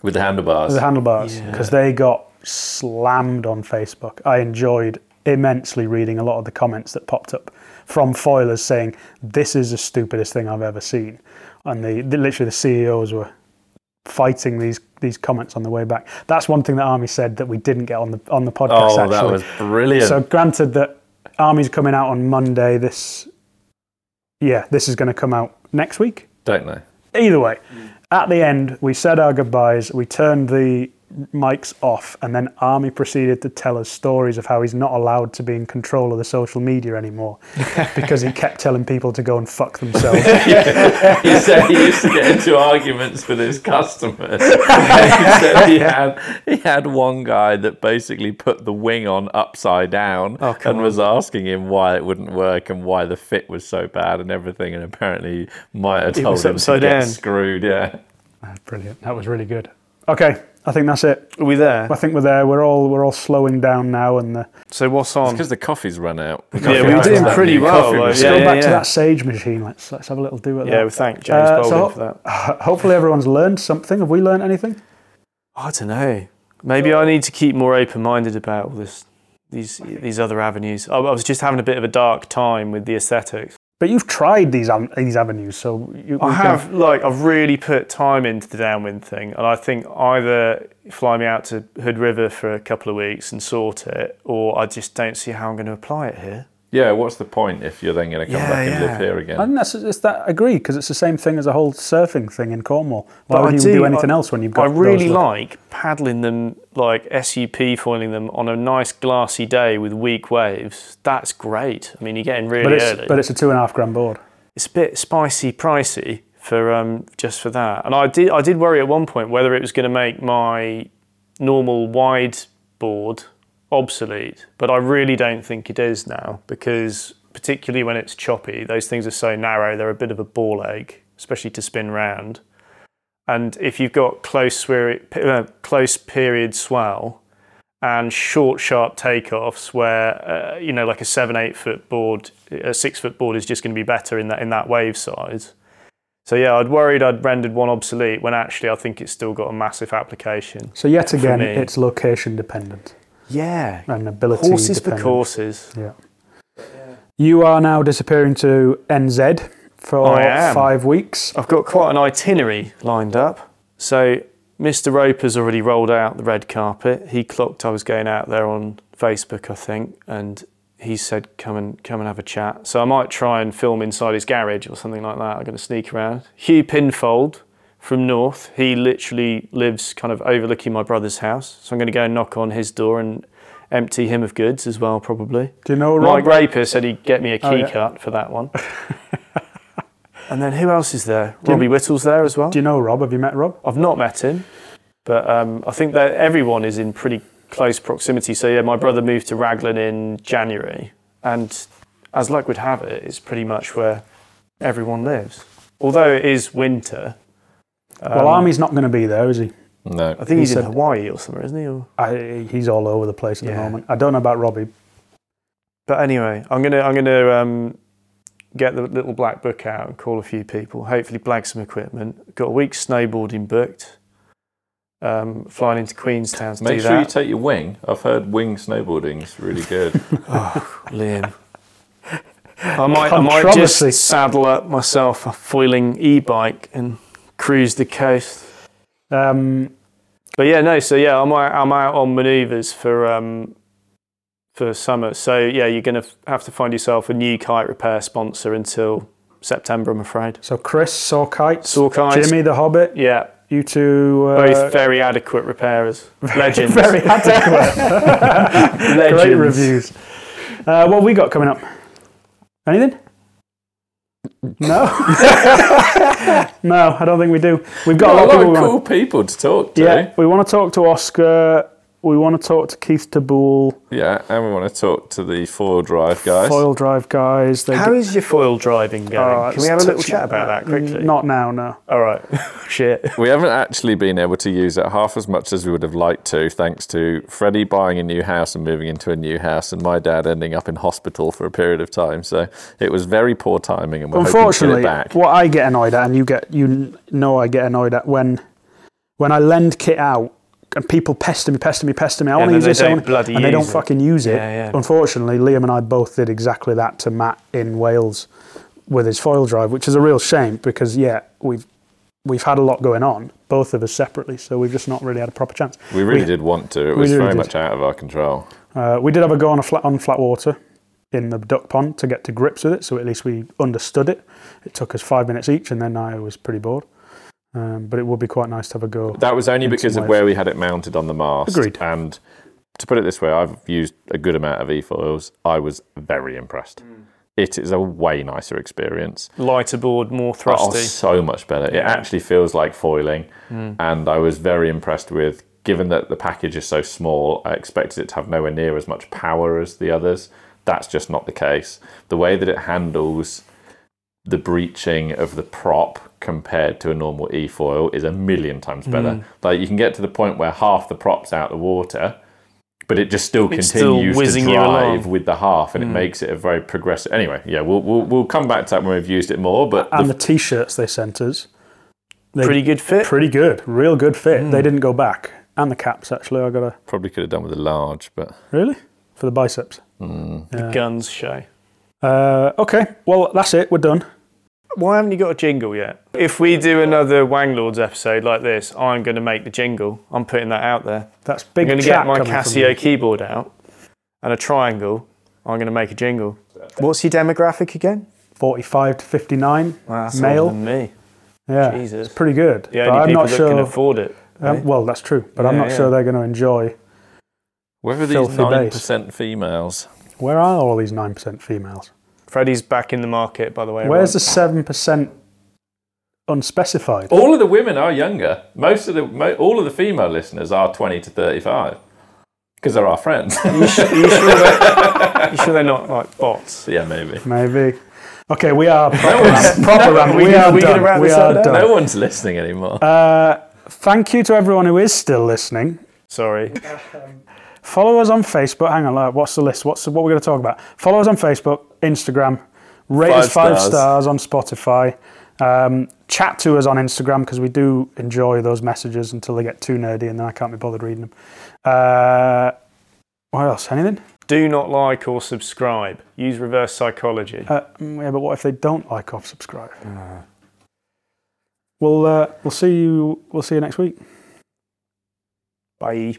With the handlebars? With the handlebars, because yeah. they got slammed on Facebook. I enjoyed immensely reading a lot of the comments that popped up from foilers saying, this is the stupidest thing I've ever seen. And the, the literally the C E Os were fighting these these comments on the way back. That's one thing that Army said that we didn't get on the on the podcast, oh, actually. That was brilliant. So granted that Army's coming out on Monday, this yeah, this is going to come out next week? Don't know. Either way, mm. at the end, we said our goodbyes, we turned the mics off, and then Army proceeded to tell us stories of how he's not allowed to be in control of the social media anymore because he kept telling people to go and fuck themselves. Yeah. He said he used to get into arguments with his customers. He said he had, he had one guy that basically put the wing on upside down oh, and on. was asking him why it wouldn't work and why the fit was so bad and everything, and apparently might have told him to get screwed. Yeah, oh, brilliant. That was really good. Okay, I think that's it. Are we there? I think we're there. We're all we're all slowing down now, and the... So what's on? It's because the coffee's run out. Yeah, we were doing pretty well. Let's go back to that Sage machine. Let's let's have a little do at that. Yeah, we thank James uh, Bolden so ho- for that. Hopefully everyone's learned something. Have we learned anything? I don't know. Maybe I need to keep more open-minded about all this, these these other avenues. I, I was just having a bit of a dark time with the aesthetics. But you've tried these um, these avenues, so you, I have. Can... Like I've really put time into the downwind thing, and I think either fly me out to Hood River for a couple of weeks and sort it, or I just don't see how I'm going to apply it here. Yeah, what's the point if you're then going to come yeah, back and yeah. live here again? And that's it's that I agree because it's the same thing as a whole surfing thing in Cornwall. Why but would I you do, do anything I, else when you've got? I really those like little... paddling them, like S U P foiling them on a nice glassy day with weak waves. That's great. I mean, you're getting really but it's, early. But it's a two and a half grand board. It's a bit spicy, pricey for um, just for that. And I did I did worry at one point whether it was going to make my normal wide board obsolete, but I really don't think it is now, because particularly when it's choppy, those things are so narrow, they're a bit of a ball ache, especially to spin round. And if you've got close close period swell and short sharp takeoffs, where uh, you know, like a seven eight foot board, a six foot board is just going to be better in that in that wave size. So yeah, I'd worried I'd rendered one obsolete when actually I think it's still got a massive application. So yet again, it's location dependent. Yeah, and ability horses dependent. For courses. Yeah. yeah, you are now disappearing to N Z for five weeks. I've got quite an itinerary lined up. So Mister Roper's already rolled out the red carpet. He clocked I was going out there on Facebook, I think, and he said, "Come and come and have a chat." So I might try and film inside his garage or something like that. I'm going to sneak around. Hugh Pinfold from North, he literally lives kind of overlooking my brother's house, so I'm going to go and knock on his door and empty him of goods as well, probably. Do you know Rob? Mike Raper said he'd get me a key oh, yeah. cut for that one. And then who else is there? Do Robbie you, Whittle's there as well. Do you know Rob? Have you met Rob? I've not met him, but um, I think that everyone is in pretty close proximity. So yeah, my brother moved to Raglan in January, and as luck would have it, it's pretty much where everyone lives. Although it is winter. Well, um, Army's not going to be there, is he? No. I think he he's said, in Hawaii or somewhere, isn't he? Or? I, he's all over the place at yeah. the moment. I don't know about Robbie. But anyway, I'm gonna I'm gonna um, get the little black book out and call a few people. Hopefully, blag some equipment. Got a week's snowboarding booked. Um, flying into Queenstown to Make do sure that. Make sure you take your wing. I've heard wing snowboarding's really good. Oh, Liam. I might I might just saddle up myself a foiling e-bike and cruise the coast. Um, but yeah, no, so yeah, I'm out, I'm out on manoeuvres for um, for summer. So yeah, you're going to have to find yourself a new kite repair sponsor until September, I'm afraid. So Chris, Saw Kites, Saw Kites. Jimmy the Hobbit. Yeah. You two... Uh, Both very adequate repairers. Legends. Very adequate. Legends. Great reviews. Uh, what have we got coming up? Anything? No, no, I don't think we do. We've got, got a lot, a lot people of cool wanna... people to talk to. Yeah, we want to talk to Oscar. We want to talk to Keith Tabool. Yeah, and we want to talk to the foil drive guys. Foil drive guys. They How do... is your foil driving going? Oh, Can we have a little chat about that quickly? Not now, no. All right. Shit. We haven't actually been able to use it half as much as we would have liked to, thanks to Freddie buying a new house and moving into a new house, and my dad ending up in hospital for a period of time. So it was very poor timing, and we're hoping to get it back. Unfortunately, what I get annoyed at, and you get, you know, I get annoyed at when when I lend kit out and people pester me, pester me, pester me, I yeah, want to use this, and use they don't it. fucking use it. Yeah, yeah. Unfortunately, Liam and I both did exactly that to Matt in Wales with his foil drive, which is a real shame because, yeah, we've we've had a lot going on, both of us separately, so we've just not really had a proper chance. We really we, did want to. It was really very did. much out of our control. Uh, we did have a go on a flat on flat water in the duck pond to get to grips with it, so at least we understood it. It took us five minutes each, and then I was pretty bored. Um, but it would be quite nice to have a go. That was only because of where we had it mounted on the mast. Agreed. And to put it this way, I've used a good amount of e-foils. I was very impressed. Mm. It is a way nicer experience. Lighter board, more thrusty. Oh, so much better. It yeah. actually feels like foiling. Mm. And I was very impressed with, given that the package is so small, I expected it to have nowhere near as much power as the others. That's just not the case. The way that it handles the breaching of the prop compared to a normal e-foil is a million times better. Mm. Like you can get to the point where half the prop's out of the water, but it just still it's continues still to drive with the half, and mm. it makes it a very progressive. Anyway, yeah, we'll we'll, we'll come back to that when we've used it more. But and the, the t-shirts they sent us, they, pretty good fit, pretty good, real good fit. Mm. They didn't go back, and the caps actually. I got a probably could have done with a large, but really for the biceps, mm. yeah. the guns show. Uh, okay, well that's it. We're done. Why haven't you got a jingle yet? If we do another Wang Lords episode like this, I'm going to make the jingle. I'm putting that out there. That's big. I'm going to get my Casio keyboard out and a triangle. I'm going to make a jingle. What's your demographic again? forty-five to fifty-nine. Wow, that's male. Than me. Yeah, Jesus. It's pretty good. The only I'm people not that sure, can afford it. Um, well, that's true, but yeah, I'm not yeah. sure they're going to enjoy. Where are these nine percent base? females? Where are all these nine percent females? Freddie's back in the market, by the way. Where's the seven percent unspecified? All of the women are younger. Most of the mo- all of the female listeners are twenty to thirty-five because they're our friends. Are you, sh- are you, sure they're, you sure they're not like bots? Yeah, maybe. Maybe. Okay, we are proper. No proper no, we, we are we done. Can we are done. No one's listening anymore. Uh, thank you to everyone who is still listening. Sorry. Follow us on Facebook. Hang on, what's the list? What's the, what we're going to talk about? Follow us on Facebook, Instagram. Rate us five stars on Spotify. Um, chat to us on Instagram because we do enjoy those messages until they get too nerdy and then I can't be bothered reading them. Uh, what else? Anything? Do not like or subscribe. Use reverse psychology. Uh, yeah, but what if they don't like or subscribe? Uh. We'll uh, we'll see you. We'll see you next week. Bye.